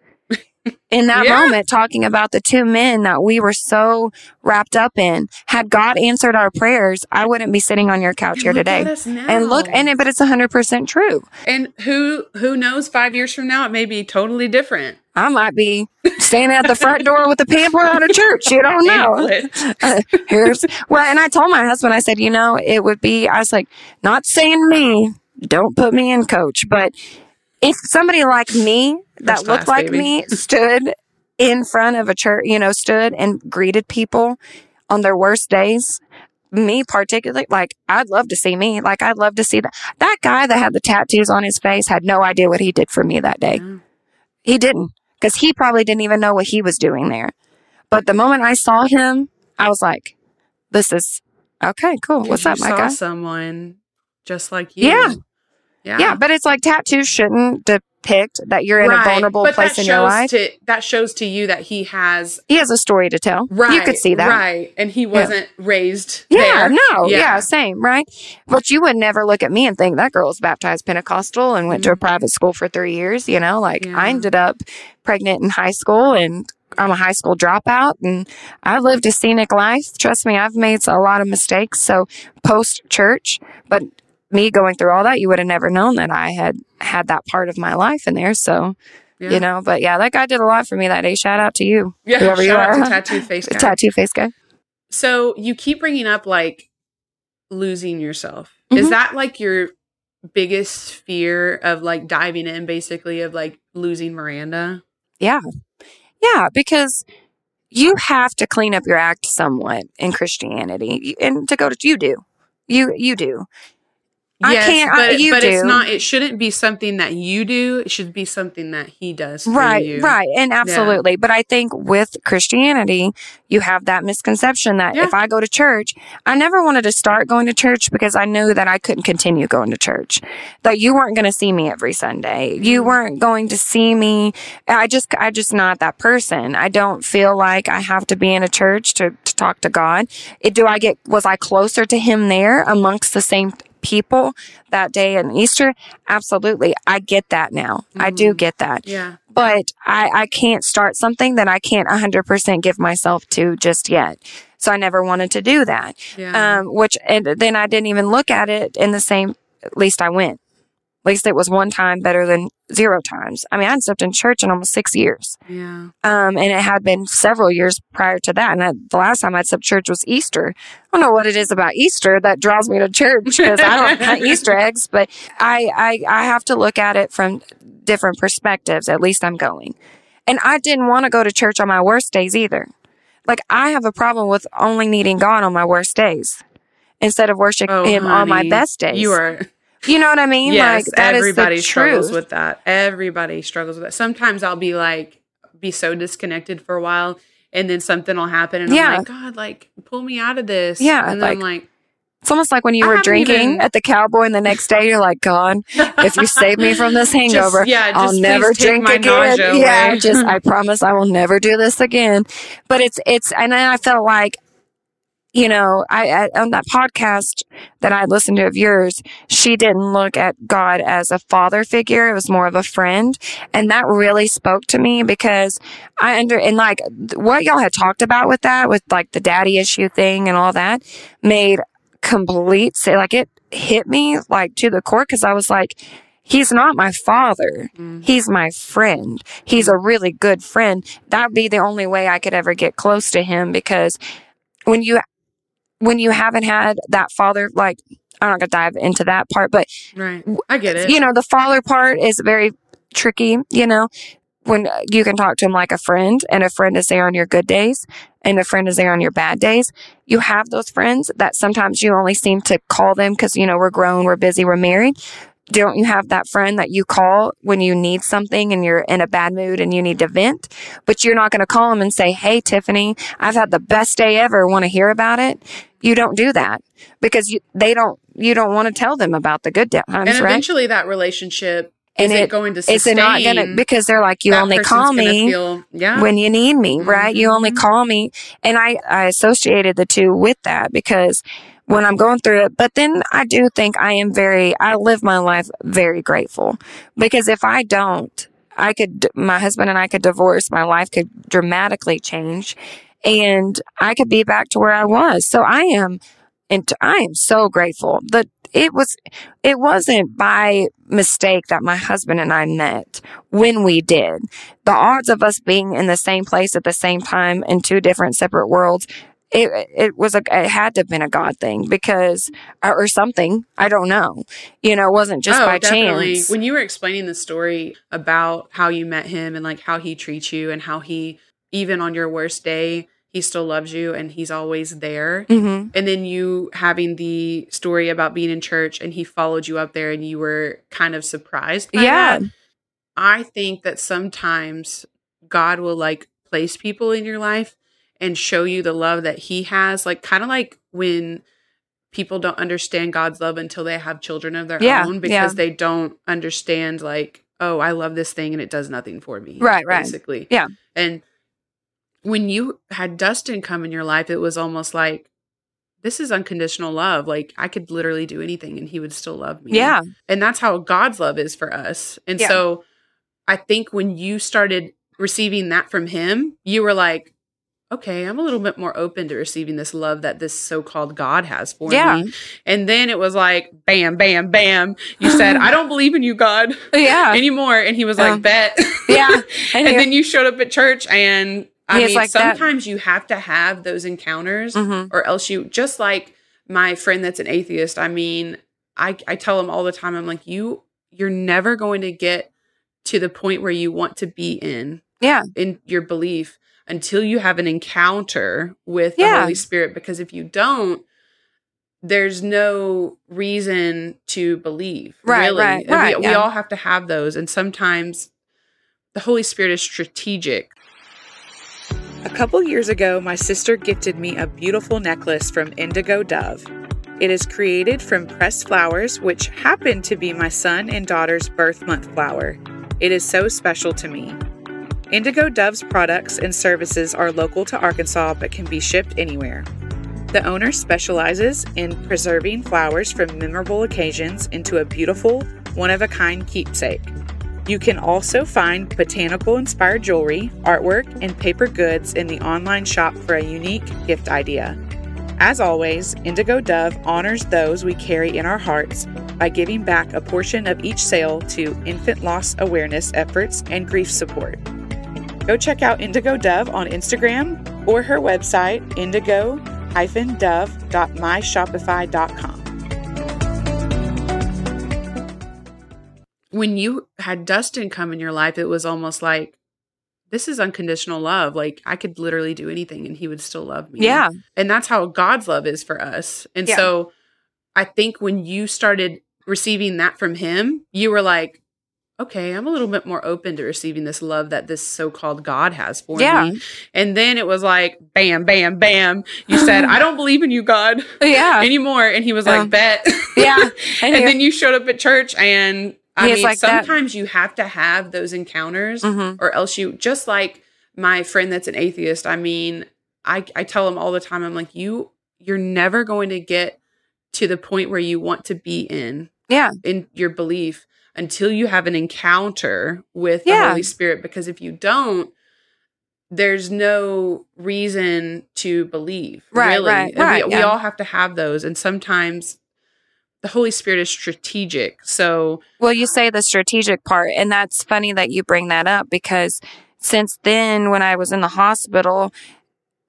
In that yeah. moment, talking about the two men that we were so wrapped up in, had God answered our prayers, I wouldn't be sitting on your couch and here today. And look, and it, but it's one hundred percent true. And who who knows, five years from now, it may be totally different. I might be standing at the front door with a pamphlet on a church. You don't know. Uh, here's well, and I told my husband, I said, you know, it would be, I was like, not saying me, don't put me in coach, but if somebody like me that First looked class, like baby. me stood in front of a church, you know, stood and greeted people on their worst days, me particularly, like, I'd love to see me. Like, I'd love to see that. That guy that had the tattoos on his face had no idea what he did for me that day. Mm. He didn't, because he probably didn't even know what he was doing there. But the moment I saw him, I was like, this is, okay, cool. What's up, my guy? You saw someone just like you. Yeah. Yeah. yeah, but it's like tattoos shouldn't depict that you're in right. a vulnerable but place in your life. To, that shows to you that he has... He has a story to tell. Right. You could see that. Right. And he wasn't yeah. raised Yeah, there. no. Yeah. yeah, same, right? But you would never look at me and think, that girl was baptized Pentecostal and went mm-hmm. to a private school for three years, you know? Like, yeah. I ended up pregnant in high school, and I'm a high school dropout, and I lived a scenic life. Trust me, I've made a lot of mistakes, so post-church, but... me going through all that, you would have never known that I had had that part of my life in there. So, yeah. you know, but yeah, that guy did a lot for me that day. Shout out to you. Yeah, whoever you are. Shout out to Tattoo Face Guy. Tattoo Face Guy. So you keep bringing up like losing yourself. Mm-hmm. Is that like your biggest fear of like diving in, basically, of like losing Miranda? Yeah. Yeah. Because you have to clean up your act somewhat in Christianity, and to go to, you do, you, you do. Yes, I can't, but, I, you but do. It's not, it shouldn't be something that you do. It should be something that he does for right, you. Right, right. And absolutely. Yeah. But I think with Christianity, you have that misconception that yeah. if I go to church, I never wanted to start going to church because I knew that I couldn't continue going to church, that you weren't going to see me every Sunday. You weren't going to see me. I just, I just not that person. I don't feel like I have to be in a church to, to talk to God. It, do I get, was I closer to him there amongst the same people that day in Easter? Absolutely. I get that now. Mm-hmm. I do get that. Yeah. But I, I can't start something that I can't one hundred percent give myself to just yet. So I never wanted to do that. Yeah. Um, which, and then I didn't even look at it in the same, at least I went. At least it was one time better than zero times. I mean, I hadn't slept in church in almost six years. Yeah. Um, and it had been several years prior to that. And I, the last time I'd slept church was Easter. I don't know what it is about Easter that draws me to church, because I don't hunt Easter eggs. But I, I, I have to look at it from different perspectives. At least I'm going. And I didn't want to go to church on my worst days either. Like, I have a problem with only needing God on my worst days instead of worshiping oh, him honey, on my best days. You are... You know what I mean? Yes, like, that everybody is the struggles truth. with that. Everybody struggles with that. Sometimes I'll be like, be so disconnected for a while, and then something will happen, and yeah. I'm like, God, like, pull me out of this. Yeah, and then like, I'm like, it's almost like when you I were drinking even... at the Cowboy, and the next day you're like, God, if you save me from this hangover, just, yeah, I'll never drink again. Yeah, I just I promise I will never do this again. But it's it's, and then I felt like you know, I, I, on that podcast that I listened to of yours, she didn't look at God as a father figure. It was more of a friend. And that really spoke to me because I under, and like what y'all had talked about with that, with like the daddy issue thing and all that made complete, say like it hit me like to the core. Cause I was like, he's not my father. Mm. He's my friend. He's a really good friend. That'd be the only way I could ever get close to him because when you, when you haven't had that father, like, I'm not going to dive into that part, but right. I get it. You know, the father part is very tricky, you know, when you can talk to him like a friend and a friend is there on your good days and a friend is there on your bad days. You have those friends that sometimes you only seem to call them because, you know, we're grown, we're busy, we're married. Don't you have that friend that you call when you need something and you're in a bad mood and you need to vent, but you're not going to call them and say, hey, Tiffany, I've had the best day ever. Want to hear about it? You don't do that because you, they don't, you don't want to tell them about the good times, right? And eventually that relationship and isn't it, going to sustain. It's not going to, because they're like, you only call me feel, yeah. when you need me, right? Mm-hmm. You only call me. And I, I associated the two with that because when I'm going through it. But then I do think I am very, I live my life very grateful because if I don't, I could, my husband and I could divorce. My life could dramatically change and I could be back to where I was. So I am, and I am so grateful that it was, it wasn't by mistake that my husband and I met when we did. The odds of us being in the same place at the same time in two different separate worlds, It it was a it had to have been a God thing because or something, I don't know, you know, it wasn't just oh, by definitely. Chance. When you were explaining the story about how you met him and like how he treats you and how he, even on your worst day, he still loves you and he's always there. Mm-hmm. And then you having the story about being in church and he followed you up there and you were kind of surprised by yeah. that. I think that sometimes God will like place people in your life and show you the love that he has, like kind of like when people don't understand God's love until they have children of their yeah, own because yeah. they don't understand like, oh, I love this thing and it does nothing for me. Right, right. Basically. Yeah. And when you had Dustin come in your life, it was almost like, this is unconditional love. Like I could literally do anything and he would still love me. Yeah. And that's how God's love is for us. And yeah. so I think when you started receiving that from him, you were like, okay, I'm a little bit more open to receiving this love that this so-called God has for yeah. me. And then it was like, bam, bam, bam. You said, I don't believe in you, God, yeah. anymore. And he was like, um, bet. yeah. And then you showed up at church. And I he mean, like sometimes that. You have to have those encounters mm-hmm. or else you, just like my friend that's an atheist, I mean, I, I tell him all the time, I'm like, you, you're never going to get to the point where you want to be in, yeah. in your belief. Until you have an encounter with yeah. the Holy Spirit. Because if you don't, there's no reason to believe. Right, really. right, right. We, yeah. we all have to have those. And sometimes the Holy Spirit is strategic. A couple years ago, my sister gifted me a beautiful necklace from Indigo Dove. It is created from pressed flowers, which happen to be my son and daughter's birth month flower. It is so special to me. Indigo Dove's products and services are local to Arkansas but can be shipped anywhere. The owner specializes in preserving flowers from memorable occasions into a beautiful, one-of-a-kind keepsake. You can also find botanical-inspired jewelry, artwork, and paper goods in the online shop for a unique gift idea. As always, Indigo Dove honors those we carry in our hearts by giving back a portion of each sale to infant loss awareness efforts and grief support. Go check out Indigo Dove on Instagram or her website, indigo dash dove dot my shopify dot com. When you had Dustin come in your life, it was almost like, this is unconditional love. Like I could literally do anything and he would still love me. Yeah. And that's how God's love is for us. And yeah. so I think when you started receiving that from him, you were like, okay, I'm a little bit more open to receiving this love that this so-called God has for yeah. me. And then it was like, bam, bam, bam. You said, I don't believe in you, God, yeah. anymore. And he was like, um, bet. yeah. And then you showed up at church. And I he mean, like sometimes that. You have to have those encounters mm-hmm. or else you, just like my friend that's an atheist, I mean, I, I tell him all the time, I'm like, you, you're never going to get to the point where you want to be in. Yeah. In your belief until you have an encounter with yeah. the Holy Spirit. Because if you don't, there's no reason to believe. Right, really. right, and right. We, yeah. we all have to have those. And sometimes the Holy Spirit is strategic. So, well, you say the strategic part, and that's funny that you bring that up, because since then, when I was in the hospital,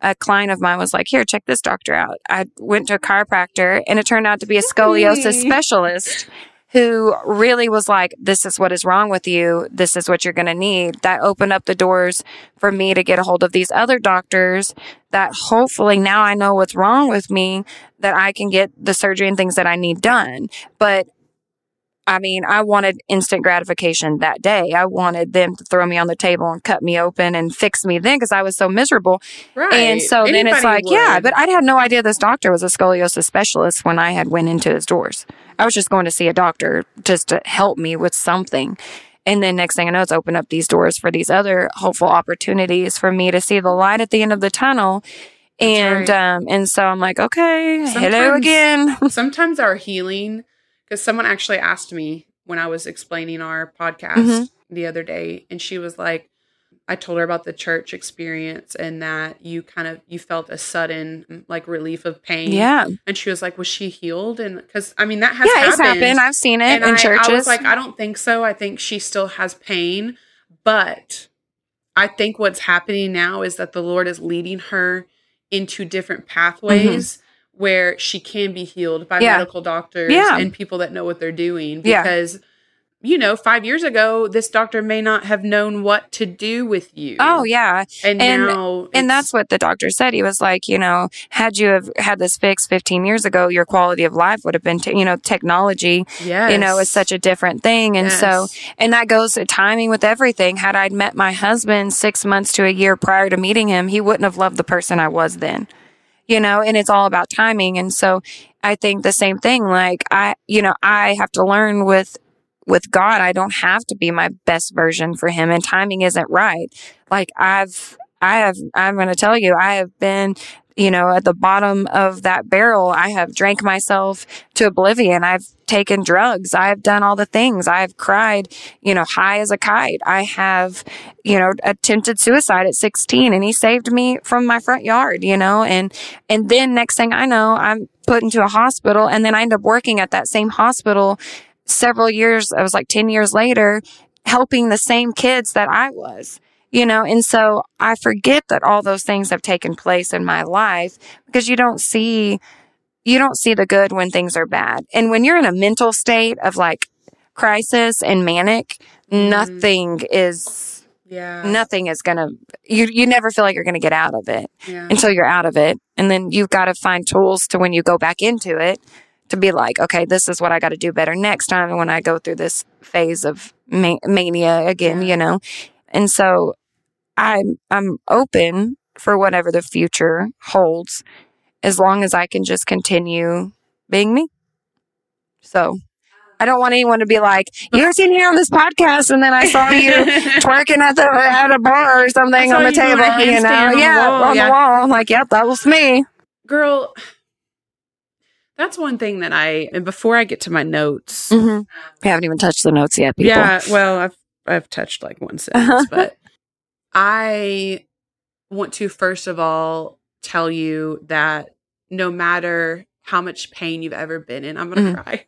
a client of mine was like, here, check this doctor out. I went to a chiropractor, and it turned out to be a scoliosis specialist who really was like, this is what is wrong with you. This is what you're going to need. That opened up the doors for me to get a hold of these other doctors that hopefully now I know what's wrong with me, that I can get the surgery and things that I need done. But I mean, I wanted instant gratification that day. I wanted them to throw me on the table and cut me open and fix me then, because I was so miserable. Right. And so Anybody then it's like, would. yeah, but I had no idea this doctor was a scoliosis specialist when I had went into his doors. I was just going to see a doctor just to help me with something. And then next thing I know, it's opened up these doors for these other hopeful opportunities for me to see the light at the end of the tunnel. That's and right. um, and so I'm like, okay, sometimes, hello again. Sometimes our healing... Because someone actually asked me when I was explaining our podcast mm-hmm. the other day, and she was like, I told her about the church experience and that you kind of, you felt a sudden like relief of pain. Yeah. And she was like, was she healed? And because I mean, that has yeah, happened. Yeah, it's happened. I've seen it and in I, churches. I was like, I don't think so. I think she still has pain, but I think what's happening now is that the Lord is leading her into different pathways mm-hmm. where she can be healed by yeah. medical doctors yeah. and people that know what they're doing. Because, yeah. you know, five years ago, this doctor may not have known what to do with you. Oh, yeah. And and, now and that's what the doctor said. He was like, you know, had you have had this fixed fifteen years ago, your quality of life would have been, t- you know, technology, yes. you know, is such a different thing. And yes. so, and that goes to timing with everything. Had I met my husband six months to a year prior to meeting him, he wouldn't have loved the person I was then. You know, and it's all about timing. And so I think the same thing, like I, you know, I have to learn with, with God, I don't have to be my best version for him, and timing isn't right. Like I've, I have, I'm going to tell you, I have been, you know, at the bottom of that barrel. I have drank myself to oblivion. I've taken drugs. I've done all the things. I've cried, you know, high as a kite. I have, you know, attempted suicide at sixteen, and he saved me from my front yard, you know, and, and then next thing I know, I'm put into a hospital, and then I end up working at that same hospital several years. I was like ten years later, helping the same kids that I was. You know, and so I forget that all those things have taken place in my life, because you don't see, you don't see the good when things are bad. And when you're in a mental state of like crisis and manic, mm. nothing is, yeah. nothing is going to, you, you never feel like you're going to get out of it yeah. until you're out of it. And then you've got to find tools to, when you go back into it, to be like, okay, this is what I got to do better next time. And when I go through this phase of ma- mania again, yeah. you know, and so, I'm I'm open for whatever the future holds, as long as I can just continue being me. So I don't want anyone to be like, "You're sitting here on this podcast, and then I saw you twerking at the at a bar or something on the table." You know, yeah, on the wall. I'm like, yep, that was me, girl. That's one thing that I. And before I get to my notes, mm-hmm. I haven't even touched the notes yet, people. Yeah, well, I've I've touched like one sentence, but. I want to, first of all, tell you that no matter how much pain you've ever been in, I'm going to mm. cry.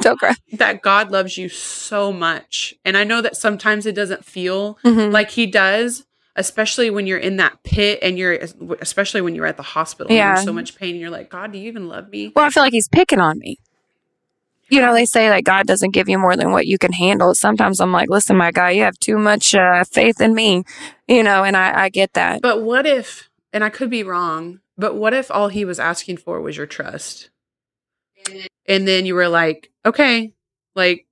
Don't cry. That God loves you so much. And I know that sometimes it doesn't feel mm-hmm. like he does, especially when you're in that pit and you're, especially when you're at the hospital yeah. and there's so much pain and you're like, God, do you even love me? Well, I feel like he's picking on me. You know, they say that God doesn't give you more than what you can handle. Sometimes I'm like, listen, my guy, you have too much uh, faith in me, you know, and I, I get that. But what if, and I could be wrong, but what if all he was asking for was your trust? And then, and then you were like, okay, like,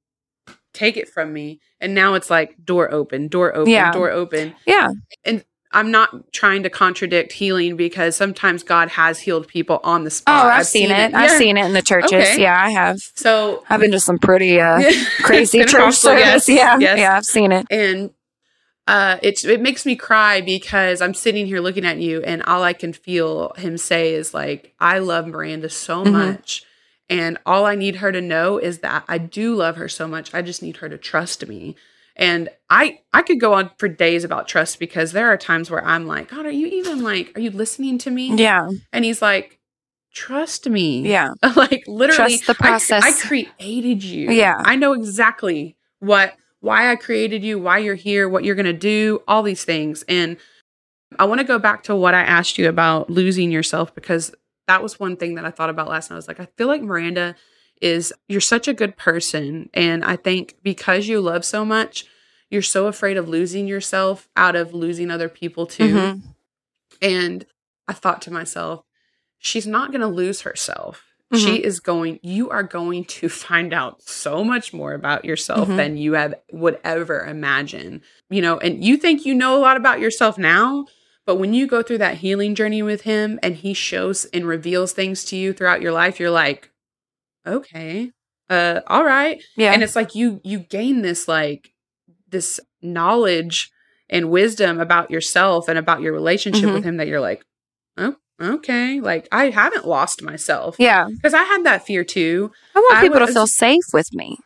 take it from me. And now it's like, door open, door open, yeah. door open. Yeah. And I'm not trying to contradict healing, because sometimes God has healed people on the spot. Oh, I've, I've seen, seen it. it. I've yeah. seen it in the churches. Okay. Yeah, I have. So I've been to some pretty uh, crazy church service. Yes. Yeah, yes. yeah, I've seen it. And Uh, it, it makes me cry because I'm sitting here looking at you and all I can feel him say is like, I love Miranda so mm-hmm. much. And all I need her to know is that I do love her so much. I just need her to trust me. And I, I could go on for days about trust because there are times where I'm like, God, are you even like, are you listening to me? Yeah. And he's like, trust me. Yeah. Like literally, trust the process. I, I created you. Yeah. I know exactly what, why I created you, why you're here, what you're going to do, all these things. And I want to go back to what I asked you about losing yourself, because that was one thing that I thought about last night. I was like, I feel like Miranda is, you're such a good person. And I think because you love so much, you're so afraid of losing yourself out of losing other people too. Mm-hmm. And I thought to myself, she's not going to lose herself. Mm-hmm. She is going, you are going to find out so much more about yourself mm-hmm. than you have would ever imagine, you know, and you think you know a lot about yourself now, but when you go through that healing journey with him and he shows and reveals things to you throughout your life, you're like, okay, uh, all right. Yeah. And it's like, you, you gain this, like this knowledge and wisdom about yourself and about your relationship mm-hmm. with him that you're like, oh, okay. Like I haven't lost myself. Yeah. Cause I had that fear too. I want I people was, to feel safe with me.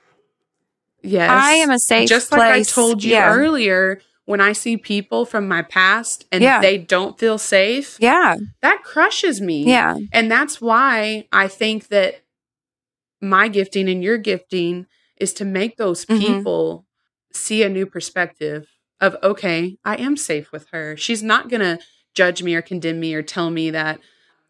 Yes. I am a safe Just place. Like I told you yeah. earlier, when I see people from my past and yeah. they don't feel safe. Yeah. That crushes me. Yeah. And that's why I think that my gifting and your gifting is to make those people mm-hmm. see a new perspective of, okay, I am safe with her. She's not going to judge me or condemn me or tell me that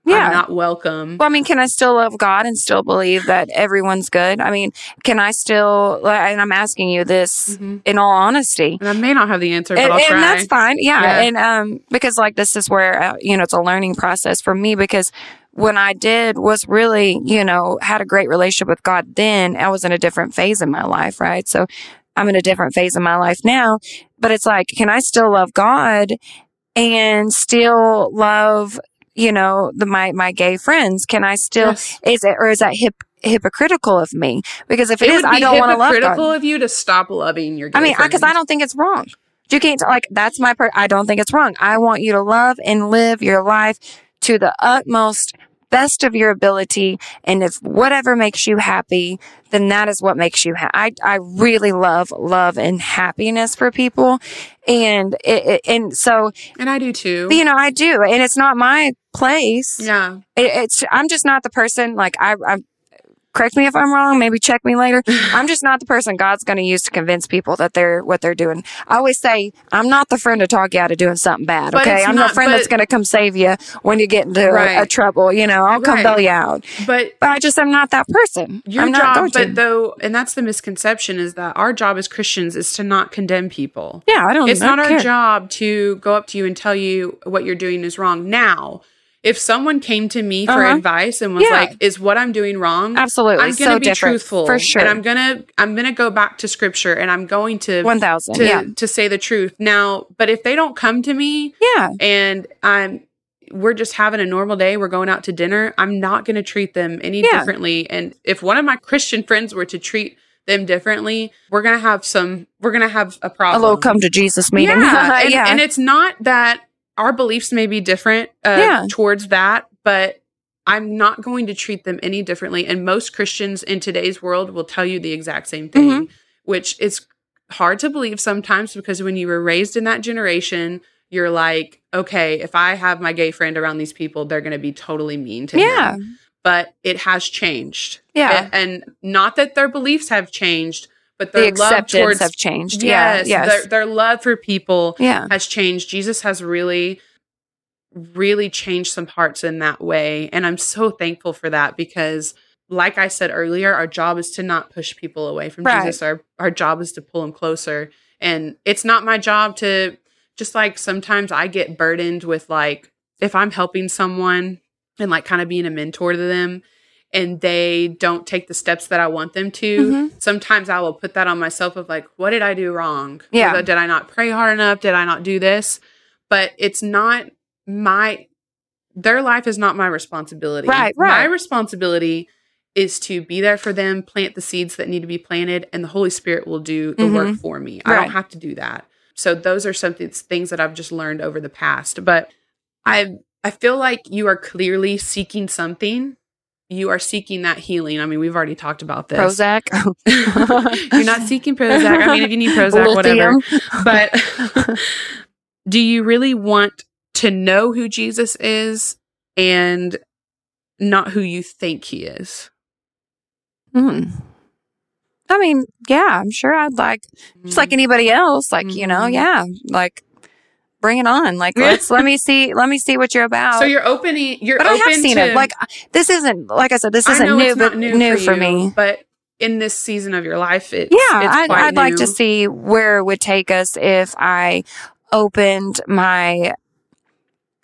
yeah. I'm not welcome. Well, I mean, can I still love God and still believe that everyone's good? I mean, can I still, and I'm asking you this mm-hmm. in all honesty. And I may not have the answer, but and, I'll try. And that's fine. Yeah. yeah. And um, because like this is where, uh, you know, it's a learning process for me because when I did was really, you know, had a great relationship with God then, I was in a different phase in my life, right? So I'm in a different phase in my life now, but it's like, can I still love God and still love, you know, the, my, my gay friends? Can I still, yes. is it, or is that hip, hypocritical of me? Because if it, it is, I don't want to love God. It would be hypocritical of you to stop loving your gay I mean, friends. I, cause I don't think it's wrong. You can't like, that's my part. I don't think it's wrong. I want you to love and live your life to the utmost best of your ability. And if whatever makes you happy, then that is what makes you happy. I, I really love love and happiness for people. And, it, it, and so. And I do too. You know, I do. And it's not my place. Yeah. It, it's, I'm just not the person, like I, I, correct me if I'm wrong, maybe check me later. I'm just not the person God's going to use to convince people that they're, what they're doing. I always say, I'm not the friend to talk you out of doing something bad. But okay. I'm not, the friend but, that's going to come save you when you get into right. a, a trouble. You know, I'll come right. bail you out. But, but I just am not that person. Your I'm not job, but though, and that's the misconception is that our job as Christians is to not condemn people. Yeah. I don't It's I not don't our care. job to go up to you and tell you what you're doing is wrong now. If someone came to me for uh-huh. advice and was yeah. like, "Is what I'm doing wrong?" Absolutely, I'm going to so be different. truthful for sure, and I'm gonna I'm gonna go back to scripture, and I'm going to one thousand to, yeah. to say the truth now. But if they don't come to me, yeah, and I'm we're just having a normal day, we're going out to dinner, I'm not going to treat them any yeah. differently. And if one of my Christian friends were to treat them differently, we're gonna have some, we're gonna have a problem. A little come to Jesus meeting, yeah, and, yeah. and it's not that. Our beliefs may be different uh, yeah. towards that, but I'm not going to treat them any differently. And most Christians in today's world will tell you the exact same thing, mm-hmm. which is hard to believe sometimes because when you were raised in that generation, you're like, okay, if I have my gay friend around these people, they're going to be totally mean to yeah. him. But it has changed. Yeah. And, and not that their beliefs have changed, but their the acceptance love towards, have changed. Yes, yeah, yes. Their, their love for people yeah. has changed. Jesus has really, really changed some hearts in that way. And I'm so thankful for that because, like I said earlier, our job is to not push people away from right. Jesus. Our, our job is to pull them closer. And it's not my job to, just like sometimes I get burdened with like, if I'm helping someone and like kind of being a mentor to them, and they don't take the steps that I want them to, mm-hmm. sometimes I will put that on myself of like, what did I do wrong? Yeah. Did I not pray hard enough? Did I not do this? But it's not my, their life is not my responsibility. Right, right. My responsibility is to be there for them, plant the seeds that need to be planted, and the Holy Spirit will do the mm-hmm. work for me. Right. I don't have to do that. So those are some th- things that I've just learned over the past. But I I feel like you are clearly seeking something. You are seeking that healing. I mean, we've already talked about this. Prozac. You're not seeking Prozac. I mean, if you need Prozac, whatever. But do you really want to know who Jesus is and not who you think he is? Hmm. I mean, yeah, I'm sure I'd like, just like anybody else, like, you know, yeah, like, bring it on. Like, let's, let me see, let me see what you're about. So you're opening, you're but open I have seen to, it. Like, this isn't, like I said, this isn't new, but new, new for, for you, me. But in this season of your life, it's, yeah, it's I'd, quite I'd new. like to see where it would take us if I opened my,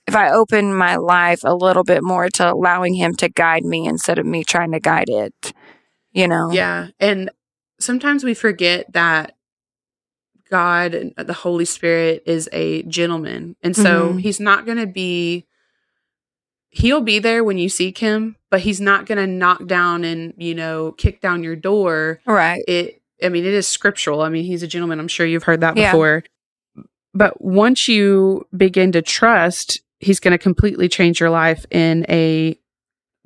if I opened my life a little bit more to allowing him to guide me instead of me trying to guide it, you know? Yeah. And sometimes we forget that God and the Holy Spirit is a gentleman. And so mm-hmm. he's not going to be, he'll be there when you seek him, but he's not going to knock down and, you know, kick down your door. Right. It. I mean, it is scriptural. I mean, he's a gentleman. I'm sure you've heard that yeah. before. But once you begin to trust, he's going to completely change your life in a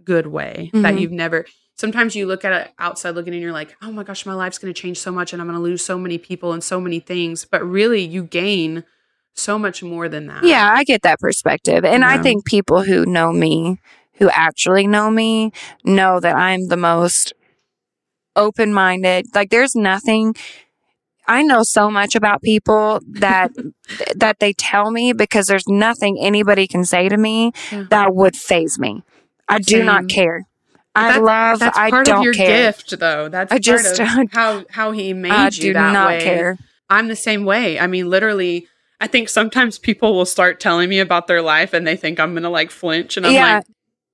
good way mm-hmm. that you've never... Sometimes you look at it outside looking and you're like, oh my gosh, my life's going to change so much and I'm going to lose so many people and so many things. But really, you gain so much more than that. Yeah, I get that perspective. And you know? I think people who know me, who actually know me, know that I'm the most open-minded. Like, there's nothing... I know so much about people that that they tell me because there's nothing anybody can say to me yeah. that would faze me. I Same. do not care. I love, that's I don't care. That's part of your care. gift, though. That's I just, part of how, how he made I you that way. I do not care. I'm the same way. I mean, literally, I think sometimes people will start telling me about their life and they think I'm going to, like, flinch. And I'm yeah. like...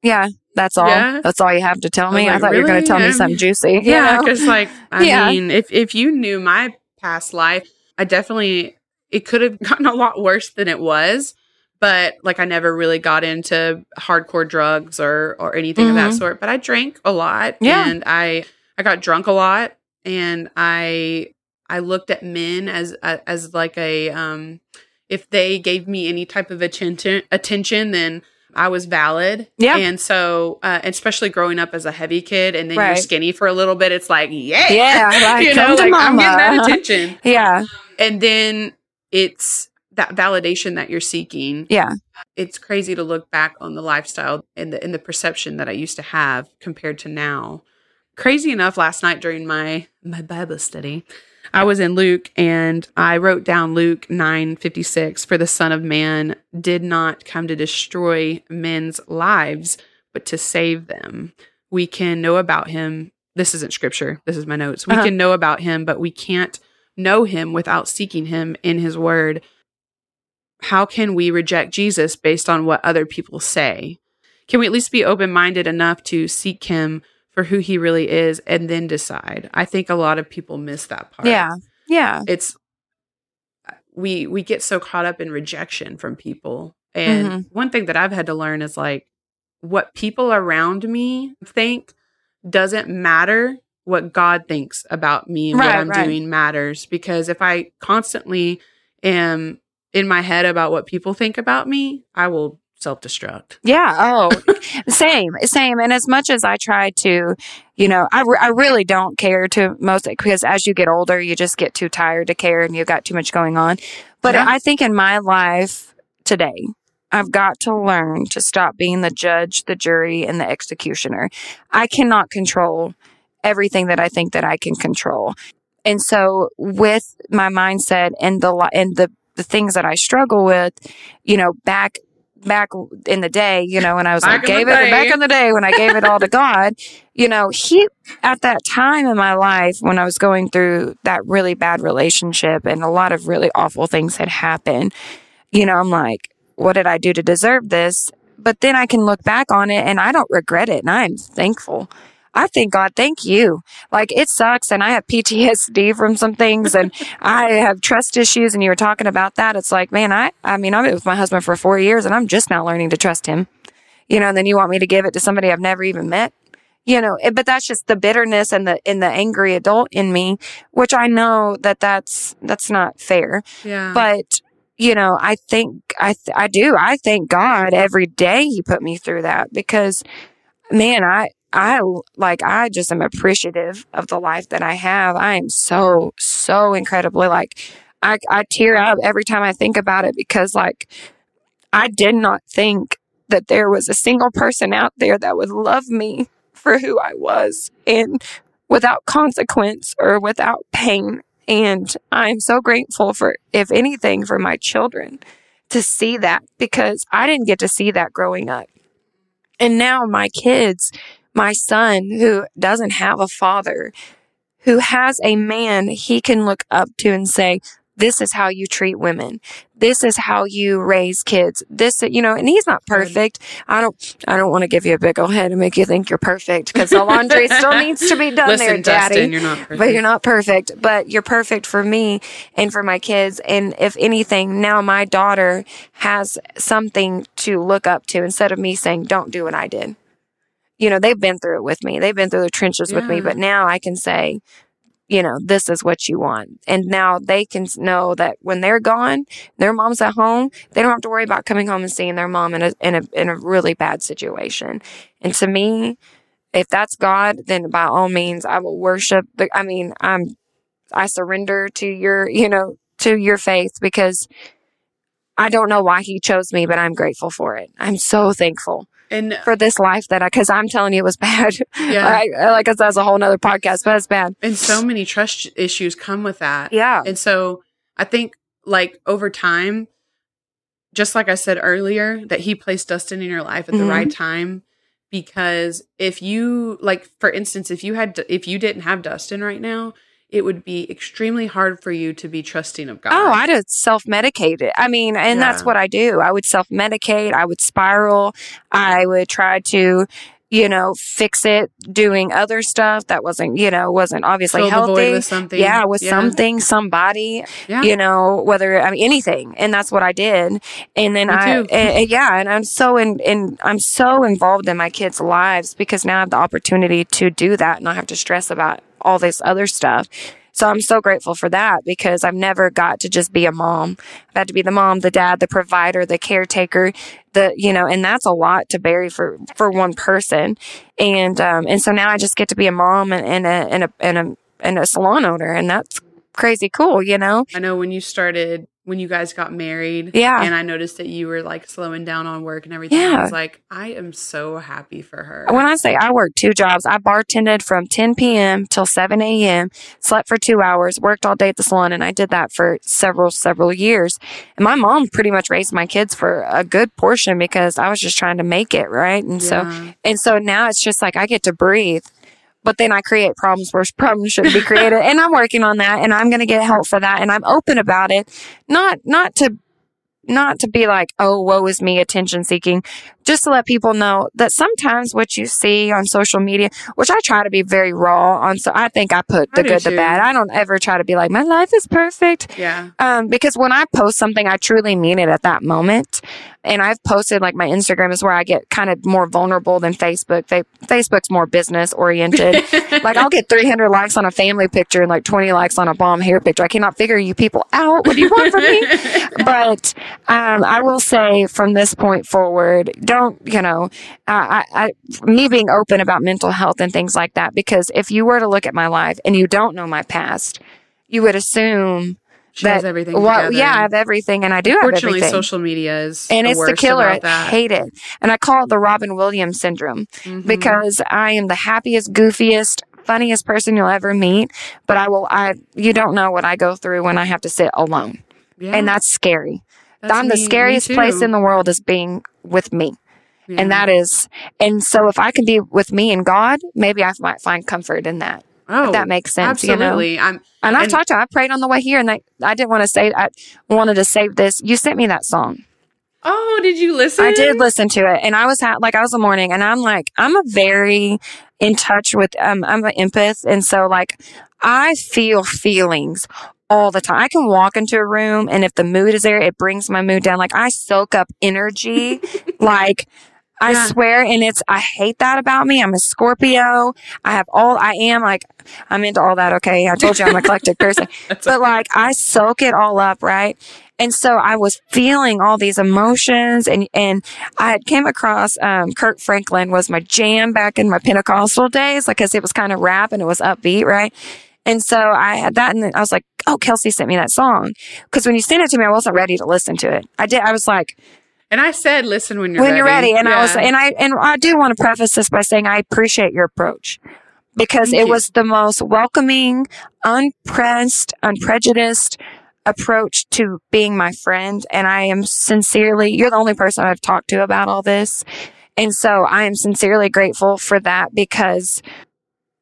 Yeah, that's all. Yeah. That's all you have to tell me. Like, I thought really? you were going to tell me something juicy. Yeah, because, you know? like, I yeah. mean, if, if you knew my past life, I definitely... It could have gotten a lot worse than it was. But, like, I never really got into hardcore drugs or, or anything mm-hmm. of that sort. But I drank a lot. Yeah. And I, I got drunk a lot. And I I looked at men as, as like, a um, if they gave me any type of attention, attention then I was valid. Yeah. And so, uh, especially growing up as a heavy kid and then right. you're skinny for a little bit, it's like, yeah. Yeah. Like, you know, like, mama. I'm getting that attention. yeah. And then it's... that validation that you're seeking. Yeah. It's crazy to look back on the lifestyle and the, and the perception that I used to have compared to now. Crazy enough, last night during my, my Bible study, I was in Luke and I wrote down Luke nine fifty-six, for the Son of Man did not come to destroy men's lives, but to save them. We can know about him. This isn't scripture. This is my notes. We uh-huh. can know about him, but we can't know him without seeking him in his word. How can we reject Jesus based on what other people say? Can we at least be open-minded enough to seek him for who he really is and then decide? I think a lot of people miss that part. Yeah. Yeah. It's we we get so caught up in rejection from people. And mm-hmm. one thing that I've had to learn is like what people around me think doesn't matter. What God thinks about me and right, what I'm right. doing matters, because if I constantly am in my head about what people think about me, I will self-destruct. Yeah. Oh, same, same. And as much as I try to, you know, I, re- I really don't care to most, because as you get older, you just get too tired to care and you've got too much going on. But yeah. I think in my life today, I've got to learn to stop being the judge, the jury, and the executioner. I cannot control everything that I think that I can control. And so with my mindset and the, and the, the things that I struggle with, you know, back, back in the day, you know, when I was back like, gave it back in the day when I gave it all to God, you know, he, at that time in my life, when I was going through that really bad relationship and a lot of really awful things had happened, you know, I'm like, what did I do to deserve this? But then I can look back on it and I don't regret it. And I'm thankful. I thank God, thank you. Like, it sucks, and I have P T S D from some things, and I have trust issues, and you were talking about that. It's like, man, I, I mean, I've been with my husband for four years, and I'm just now learning to trust him. You know, and then you want me to give it to somebody I've never even met? you know, it, but that's just the bitterness and the, in the angry adult in me, which I know that that's, that's not fair. Yeah. But, you know, I think I, th- I do. I thank God every day he put me through that, because man, I, I like, I just am appreciative of the life that I have. I am so, so incredibly like, I, I tear up every time I think about it, because like, I did not think that there was a single person out there that would love me for who I was and without consequence or without pain. And I'm so grateful for, if anything, for my children to see that, because I didn't get to see that growing up. And now my kids, my son who doesn't have a father, who has a man he can look up to and say, this is how you treat women. This is how you raise kids. This, you know, and he's not perfect. I don't, I don't want to give you a big old head and make you think you're perfect, because the laundry still needs to be done. Listen, there, Daddy. Dustin, you're not perfect. But you're not perfect, but you're perfect for me and for my kids. And if anything, now my daughter has something to look up to instead of me saying, don't do what I did. You know, they've been through it with me. They've been through the trenches yeah. with me, but now I can say, you know, this is what you want. And now they can know that when they're gone, their mom's at home, they don't have to worry about coming home and seeing their mom in a, in a, in a really bad situation. And to me, if that's God, then by all means, I will worship. The, I mean, I'm, I surrender to your, you know, to your faith, because I don't know why he chose me, but I'm grateful for it. I'm so thankful. And for this life that I, because I'm telling you, it was bad. Yeah. I, like I said, that's a whole nother podcast, but it's bad. And so many trust issues come with that. Yeah. And so I think, like, over time, just like I said earlier, that he placed Dustin in your life at mm-hmm. the right time. Because if you, like, for instance, if you had, if you didn't have Dustin right now, it would be extremely hard for you to be trusting of God. Oh, I'd have self-medicated. I mean, and yeah. that's what I do. I would self-medicate. I would spiral. I would try to, you know, fix it doing other stuff that wasn't, you know, wasn't obviously Fill healthy. The void with something. Yeah, with yeah. something, somebody, yeah. you know, whether, I mean, anything. And that's what I did. And then Me I, and, and yeah, and I'm so in, in, I'm so involved in my kids' lives, because now I have the opportunity to do that and not have to stress about all this other stuff. So I'm so grateful for that, because I've never got to just be a mom. I've had to be the mom, the dad, the provider, the caretaker, the, you know, and that's a lot to bear for, for one person. And, um, and so now I just get to be a mom and, and a, and a, and a, and a salon owner. And that's crazy cool, you know? I know when you started, when you guys got married, yeah, and I noticed that you were like slowing down on work and everything. Yeah. I was like, I am so happy for her. When I say I worked two jobs, I bartended from ten p.m. till seven a.m., slept for two hours, worked all day at the salon, and I did that for several, several years. And my mom pretty much raised my kids for a good portion, because I was just trying to make it, right? And yeah. so, and so now it's just like I get to breathe. But then I create problems where problems shouldn't be created. And I'm working on that, and I'm going to get help for that. And I'm open about it. Not, not to, not to be like, oh, woe is me, attention seeking. Just to let people know that sometimes what you see on social media, which I try to be very raw on. So I think I put the good, the bad. I don't ever try to be like, my life is perfect. Yeah. Um, because when I post something, I truly mean it at that moment. And I've posted, like, my Instagram is where I get kind of more vulnerable than Facebook. Fa- Facebook's more business oriented. Like, I'll get three hundred likes on a family picture and like twenty likes on a bomb hair picture. I cannot figure you people out. What do you want from me? But um, I will say, from this point forward, don't, you know, uh, I, I, me being open about mental health and things like that, because if you were to look at my life and you don't know my past, you would assume She that, has everything well, together. Yeah, I have everything, and I do have everything. Unfortunately, social media is and the it's worst the killer. About that. I hate it, and I call it the Robin Williams syndrome mm-hmm. because I am the happiest, goofiest, funniest person you'll ever meet. But I will. I you don't know what I go through when I have to sit alone, yeah. and that's scary. That's I'm me, the scariest place in the world is being with me, yeah. and that is. And so, if I can be with me and God, maybe I might find comfort in that. Oh, if that makes sense, absolutely. You know? I'm, and I've and, talked to, I prayed on the way here, and I, I didn't want to say, I wanted to save this. You sent me that song. Oh, did you listen? I did listen to it. And I was ha- like, I was in the morning, and I'm like, I'm a very in touch with, um, I'm an empath. And so, like, I feel feelings all the time. I can walk into a room, and if the mood is there, it brings my mood down. Like, I soak up energy, like, I yeah. swear. And it's, I hate that about me. I'm a Scorpio. I have all, I am like, I'm into all that. Okay. I told you I'm an eclectic person, but okay. like I soak it all up. Right. And so I was feeling all these emotions, and, and I had came across, um, Kirk Franklin was my jam back in my Pentecostal days, like, cause it was kind of rap and it was upbeat. Right. And so I had that, and I was like, oh, Kelsey sent me that song. Cause when you sent it to me, I wasn't ready to listen to it. I did. I was like, and I said, listen when you're when ready. When you're ready. And yeah. I was, and I, and I do want to preface this by saying I appreciate your approach, because Thank it you. was the most welcoming, unpressed, unprejudiced approach to being my friend. And I am sincerely, you're the only person I've talked to about all this. And so I am sincerely grateful for that, because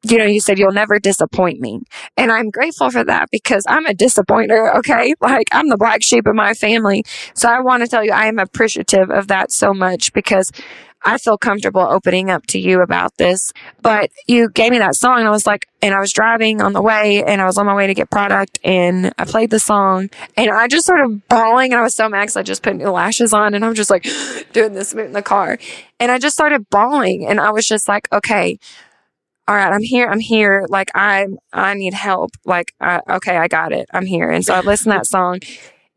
you know, you said you'll never disappoint me. And I'm grateful for that, because I'm a disappointer, okay? Like, I'm the black sheep of my family. So I want to tell you, I am appreciative of that so much, because I feel comfortable opening up to you about this. But you gave me that song, and I was like, and I was driving on the way, and I was on my way to get product, and I played the song, and I just sort of bawling, and I was so mad, because I just put new lashes on, and I'm just like doing this in the car. And I just started bawling, and I was just like, okay, all right, I'm here. I'm here. Like, I, I need help. Like, uh, okay, I got it. I'm here. And so I listened to that song.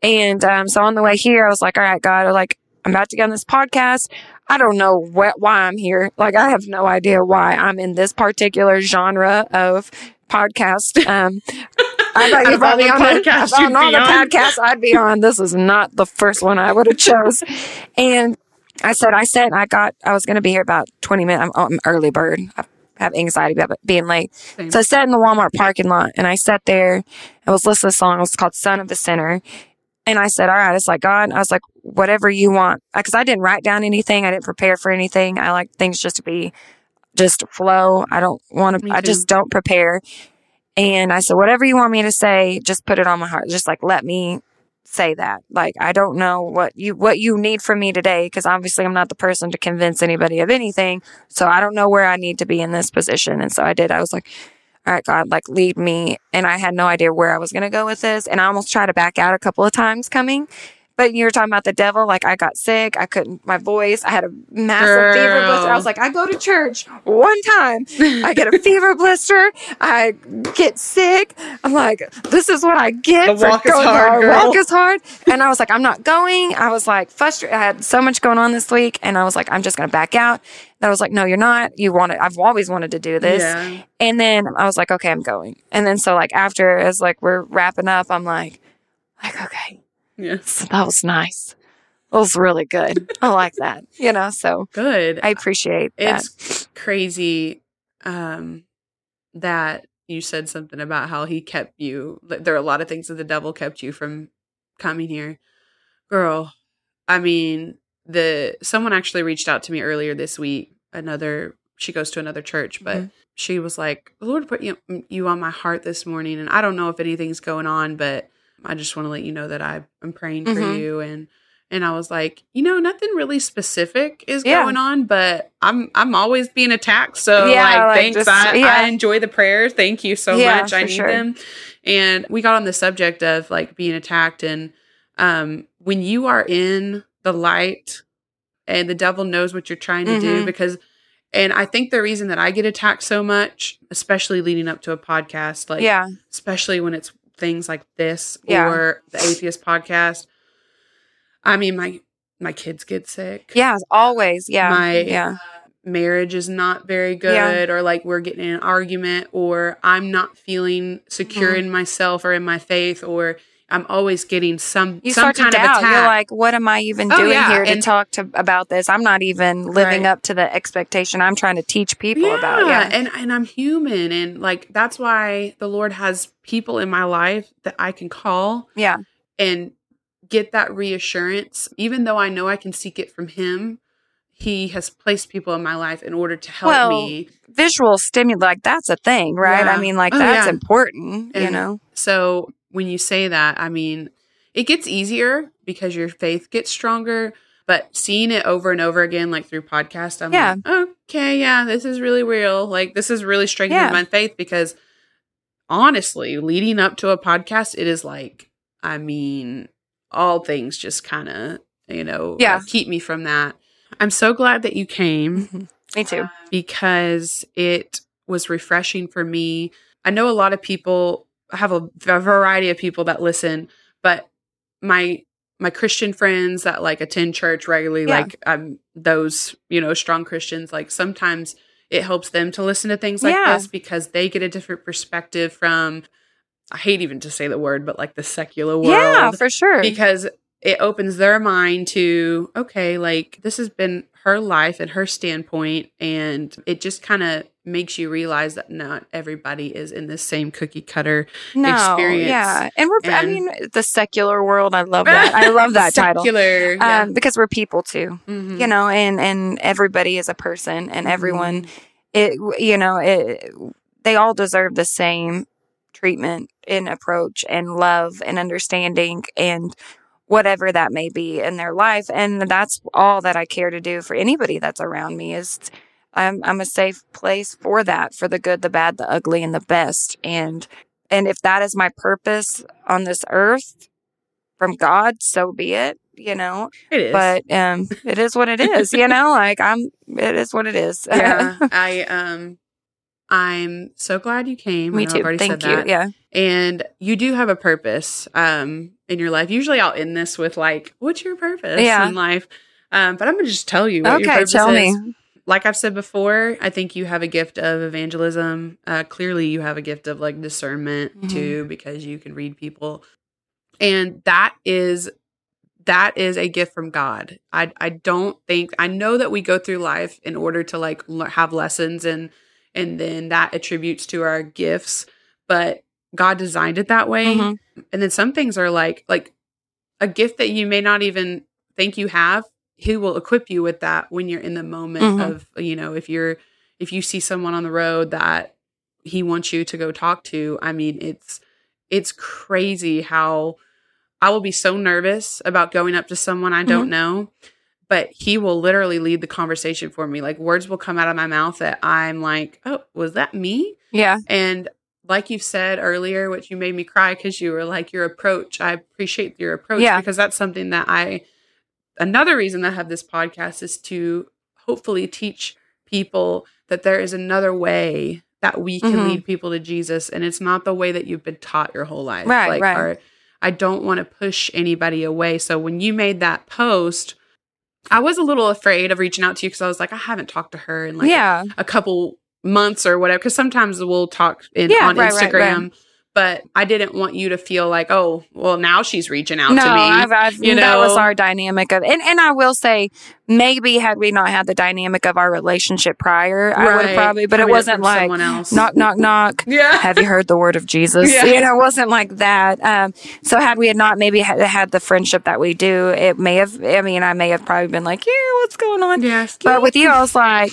And, um, so on the way here, I was like, all right, God, like, I'm about to get on this podcast. I don't know what, why I'm here. Like, I have no idea why I'm in this particular genre of podcast. Um, I thought you probably on the podcast, on all the podcasts I'd be on. This is not the first one I would have chose. And I said, I said, I got, I was going to be here about twenty minutes. I'm, I'm early bird. I, have anxiety about being late. Same. So I sat in the Walmart parking lot, and I sat there and was listening to a song. It was called Son of the Sinner. And I said, all right, it's like, God, I was like, whatever you want. Because I didn't write down anything. I didn't prepare for anything. I like things just to be, just flow. I don't want to, I just don't prepare. And I said, whatever you want me to say, just put it on my heart. Just like, let me say that. Like, I don't know what you, what you need from me today, because obviously I'm not the person to convince anybody of anything. So I don't know where I need to be in this position. And so I did. I was like, all right, God, like, lead me. And I had no idea where I was going to go with this. And I almost tried to back out a couple of times coming, but you were talking about the devil. Like, I got sick. I couldn't, my voice, I had a massive Girl. fever blister. I was like, I go to church one time, I get a fever blister, I get sick. I'm like, this is what I get. The walk for is hard, girl. walk is hard. And I was like, I'm not going. I was like frustrated. I had so much going on this week. And I was like, I'm just going to back out. And I was like, no, you're not. You want it. I've always wanted to do this. Yeah. And then I was like, okay, I'm going. And then so like after, as like we're wrapping up, I'm like, like, okay. Yes. That was nice. That was really good. I like that. You know, so good. I appreciate that. It's crazy um, that you said something about how he kept you. There are a lot of things that the devil kept you from coming here. Girl, I mean, the someone actually reached out to me earlier this week. Another, she goes to another church, but mm-hmm. she was like, the Lord put you, you on my heart this morning. And I don't know if anything's going on, but I just want to let you know that I am praying for mm-hmm. you. And, and I was like, you know, nothing really specific is yeah. going on, but I'm, I'm always being attacked. So yeah, like, like, thanks. Just, I, yeah. I enjoy the prayers. Thank you so yeah, much. I need sure. them. And we got on the subject of like being attacked. And, um, when you are in the light and the devil knows what you're trying to mm-hmm. do, because, and I think the reason that I get attacked so much, especially leading up to a podcast, like, yeah. especially when it's things like this yeah. or the atheist podcast. I mean, my, my kids get sick. Yeah. Always. Yeah. My yeah. Uh, marriage is not very good yeah. or like we're getting in an argument or I'm not feeling secure mm-hmm. in myself or in my faith, or I'm always getting some, you some kind of attack. You're like, what am I even oh, doing yeah. here to and, talk to about this? I'm not even living right. up to the expectation I'm trying to teach people yeah, about. Yeah. And, and I'm human. And like, that's why the Lord has people in my life that I can call yeah. and get that reassurance. Even though I know I can seek it from him, he has placed people in my life in order to help well, me. Visual stimuli, like that's a thing, right? Yeah. I mean, like oh, that's yeah. important, and you know? So when you say that, I mean, it gets easier because your faith gets stronger, but seeing it over and over again, like through podcasts, I'm yeah. like, okay, yeah, this is really real. Like, this is really strengthening yeah. my faith, because honestly, leading up to a podcast, it is like, I mean, all things just kind of, you know, yeah. like keep me from that. I'm so glad that you came. Mm-hmm. Me too. Um, because it was refreshing for me. I know a lot of people, I have a, a variety of people that listen, but my my Christian friends that like attend church regularly, yeah. like um, those, you know, strong Christians, like sometimes it helps them to listen to things like yeah. this because they get a different perspective from, I hate even to say the word, but like the secular world. Yeah, for sure. Because it opens their mind to, okay, like this has been her life and her standpoint. And it just kind of makes you realize that not everybody is in the same cookie cutter no, experience. Yeah. And we're, and, I mean, the secular world. I love that. I love that secular, title. Um, yeah. Because we're people too, mm-hmm. you know, and, and everybody is a person and everyone, mm-hmm. it, you know, it, they all deserve the same treatment and approach and love and understanding and whatever that may be in their life. And that's all that I care to do for anybody that's around me is I'm, I'm a safe place for that, for the good, the bad, the ugly, and the best. And, and if that is my purpose on this earth from God, so be it, you know, it is. But, um, it is what it is, you know, like I'm, it is what it is. Yeah. I, um, I'm so glad you came. Me too. Thank said you. That. Yeah. And you do have a purpose um, in your life. Usually I'll end this with like, what's your purpose yeah. in life? Um, but I'm going to just tell you what okay, your purpose tell is. Me. Like I've said before, I think you have a gift of evangelism. Uh, clearly you have a gift of like discernment mm-hmm. too, because you can read people. And that is, that is a gift from God. I I don't think, I know that we go through life in order to like have lessons and And then that attributes to our gifts, but God designed it that way. Mm-hmm. And then some things are like, like a gift that you may not even think you have, He will equip you with that when you're in the moment mm-hmm. of, you know, if you're, if you see someone on the road that He wants you to go talk to. I mean, it's, it's crazy how I will be so nervous about going up to someone I don't mm-hmm. know. But He will literally lead the conversation for me. Like words will come out of my mouth that I'm like, oh, was that me? Yeah. And like you said earlier, which you made me cry because you were like your approach. I appreciate your approach yeah. because that's something that I, another reason I have this podcast is to hopefully teach people that there is another way that we can mm-hmm. lead people to Jesus. And it's not the way that you've been taught your whole life. Right, like, right. Our, I don't want to push anybody away. So when you made that post, I was a little afraid of reaching out to you because I was like, I haven't talked to her in like yeah. a, a couple months or whatever. Because sometimes we'll talk in, yeah, on right, Instagram, right, right. but I didn't want you to feel like, oh, well, now she's reaching out no, to me. I've, I've, you know? That was our dynamic of, and, and I will say, maybe had we not had the dynamic of our relationship prior, right. I would have probably, but probably it wasn't like knock, knock, knock. Yeah. Have you heard the word of Jesus? Yeah. You know, it wasn't like that. Um, so had we had not maybe had, had the friendship that we do, it may have, I mean, I may have probably been like, yeah, what's going on? Yes, but with you, I was like,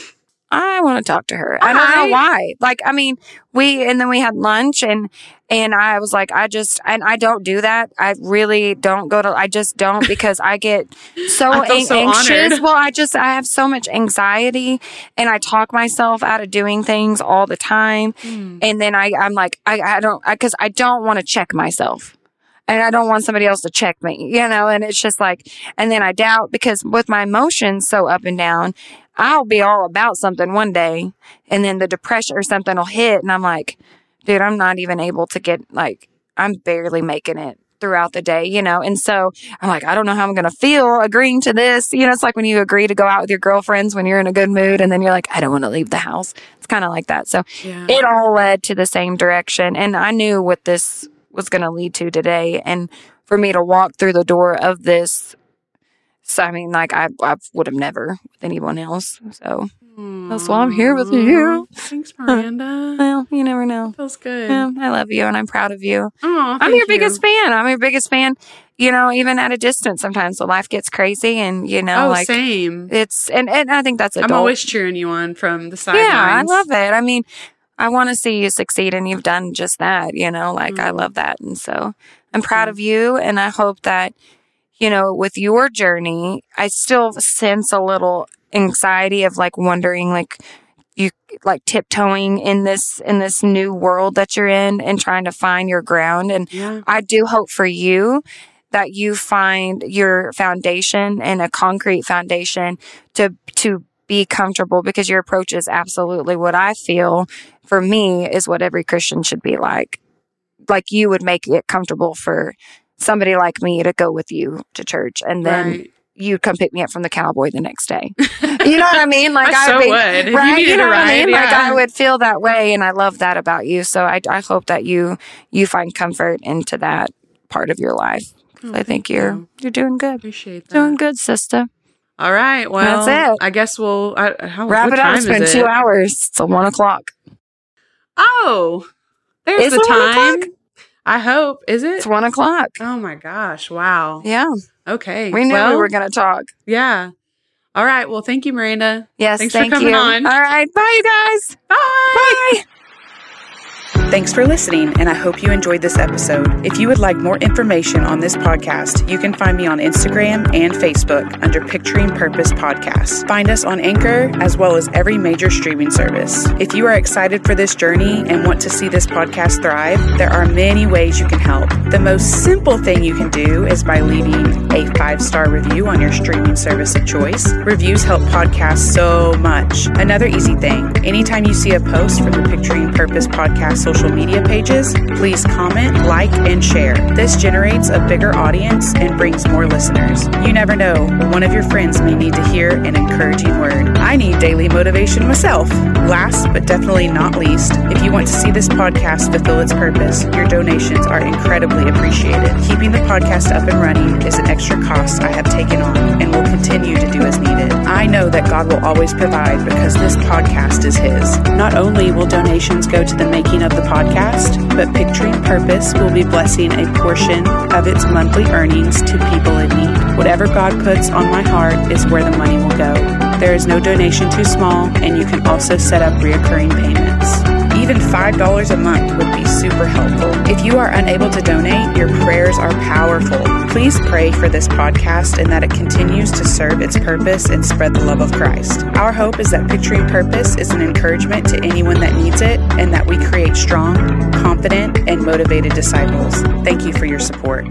I want to talk to her. I don't know why. Like, I mean, we, and then we had lunch and, and I was like, I just, and I don't do that. I really don't go to, I just don't because I get so, I an- so anxious. Honored. Well, I just, I have so much anxiety and I talk myself out of doing things all the time. Mm. And then I, I'm like, I, I don't, I, cause I don't want to check myself. And I don't want somebody else to check me, you know, and it's just like, and then I doubt because with my emotions so up and down, I'll be all about something one day and then the depression or something will hit. And I'm like, dude, I'm not even able to get like, I'm barely making it throughout the day, you know? And so I'm like, I don't know how I'm going to feel agreeing to this. You know, it's like when you agree to go out with your girlfriends when you're in a good mood and then you're like, I don't want to leave the house. It's kind of like that. So yeah. It all led to the same direction. And I knew what this was going to lead to today. And for me to walk through the door of this, so I mean, like I, I would have never with anyone else. So Aww. That's why I'm here with you. Thanks, Miranda. Well, you never know. It feels good. Yeah, I love you and I'm proud of you. Aww, I'm your you. biggest fan. I'm your biggest fan. You know, even at a distance sometimes so life gets crazy and, you know, oh, like same. It's, and, and I think that's adult. I'm always cheering you on from the sidelines. Yeah, lines. I love it. I mean, I want to see you succeed and you've done just that, you know, like mm-hmm. I love that. And so I'm proud mm-hmm. of you. And I hope that, you know, with your journey, I still sense a little anxiety of like wondering, like you like tiptoeing in this, in this new world that you're in and trying to find your ground. And yeah. I do hope for you that you find your foundation and a concrete foundation to, to be comfortable, because your approach is absolutely what I feel for me is what every Christian should be like. Like you would make it comfortable for somebody like me to go with you to church, and then right. you'd come pick me up from the Cowboy the next day. You know what I mean? Like I, I so would, would. If right? You, you know what I mean? Yeah. Like I would feel that way, and I love that about you. So I, I hope that you you find comfort into that part of your life. Oh, I think you're you. you're doing good. Appreciate that. Doing good, sister. All right. Well, that's it. I guess we'll I, how, wrap it up. It's been it? two hours. It's a one o'clock. Oh, there's it's the time. O'clock? I hope. Is it? It's one o'clock. Oh my gosh. Wow. Yeah. Okay. We knew well, we were going to talk. Yeah. All right. Well, thank you, Miranda. Yes. Thanks thank for coming you. on. All right. Bye, guys. Bye. Bye. Thanks for listening, and I hope you enjoyed this episode. If you would like more information on this podcast, you can find me on Instagram and Facebook under Picturing Purpose Podcast. Find us on Anchor, as well as every major streaming service. If you are excited for this journey and want to see this podcast thrive, there are many ways you can help. The most simple thing you can do is by leaving a five-star review on your streaming service of choice. Reviews help podcasts so much. Another easy thing, anytime you see a post for the Picturing Purpose Podcast social media pages, please comment, like, and share. This generates a bigger audience and brings more listeners. You never know, one of your friends may need to hear an encouraging word. I need daily motivation myself. Last but definitely not least, if you want to see this podcast fulfill its purpose, your donations are incredibly appreciated. Keeping the podcast up and running is an extra cost I have taken on and will continue to do as needed. I know that God will always provide, because this podcast is His. Not only will donations go to the making of the podcast, but Picturing Purpose will be blessing a portion of its monthly earnings to people in need. Whatever God puts on my heart is where the money will go. There is no donation too small, and you can also set up recurring payments. Even five dollars a month would be super helpful. If you are unable to donate, your prayers are powerful. Please pray for this podcast and that it continues to serve its purpose and spread the love of Christ. Our hope is that Picturing Purpose is an encouragement to anyone that needs it, and that we create strong, confident, and motivated disciples. Thank you for your support.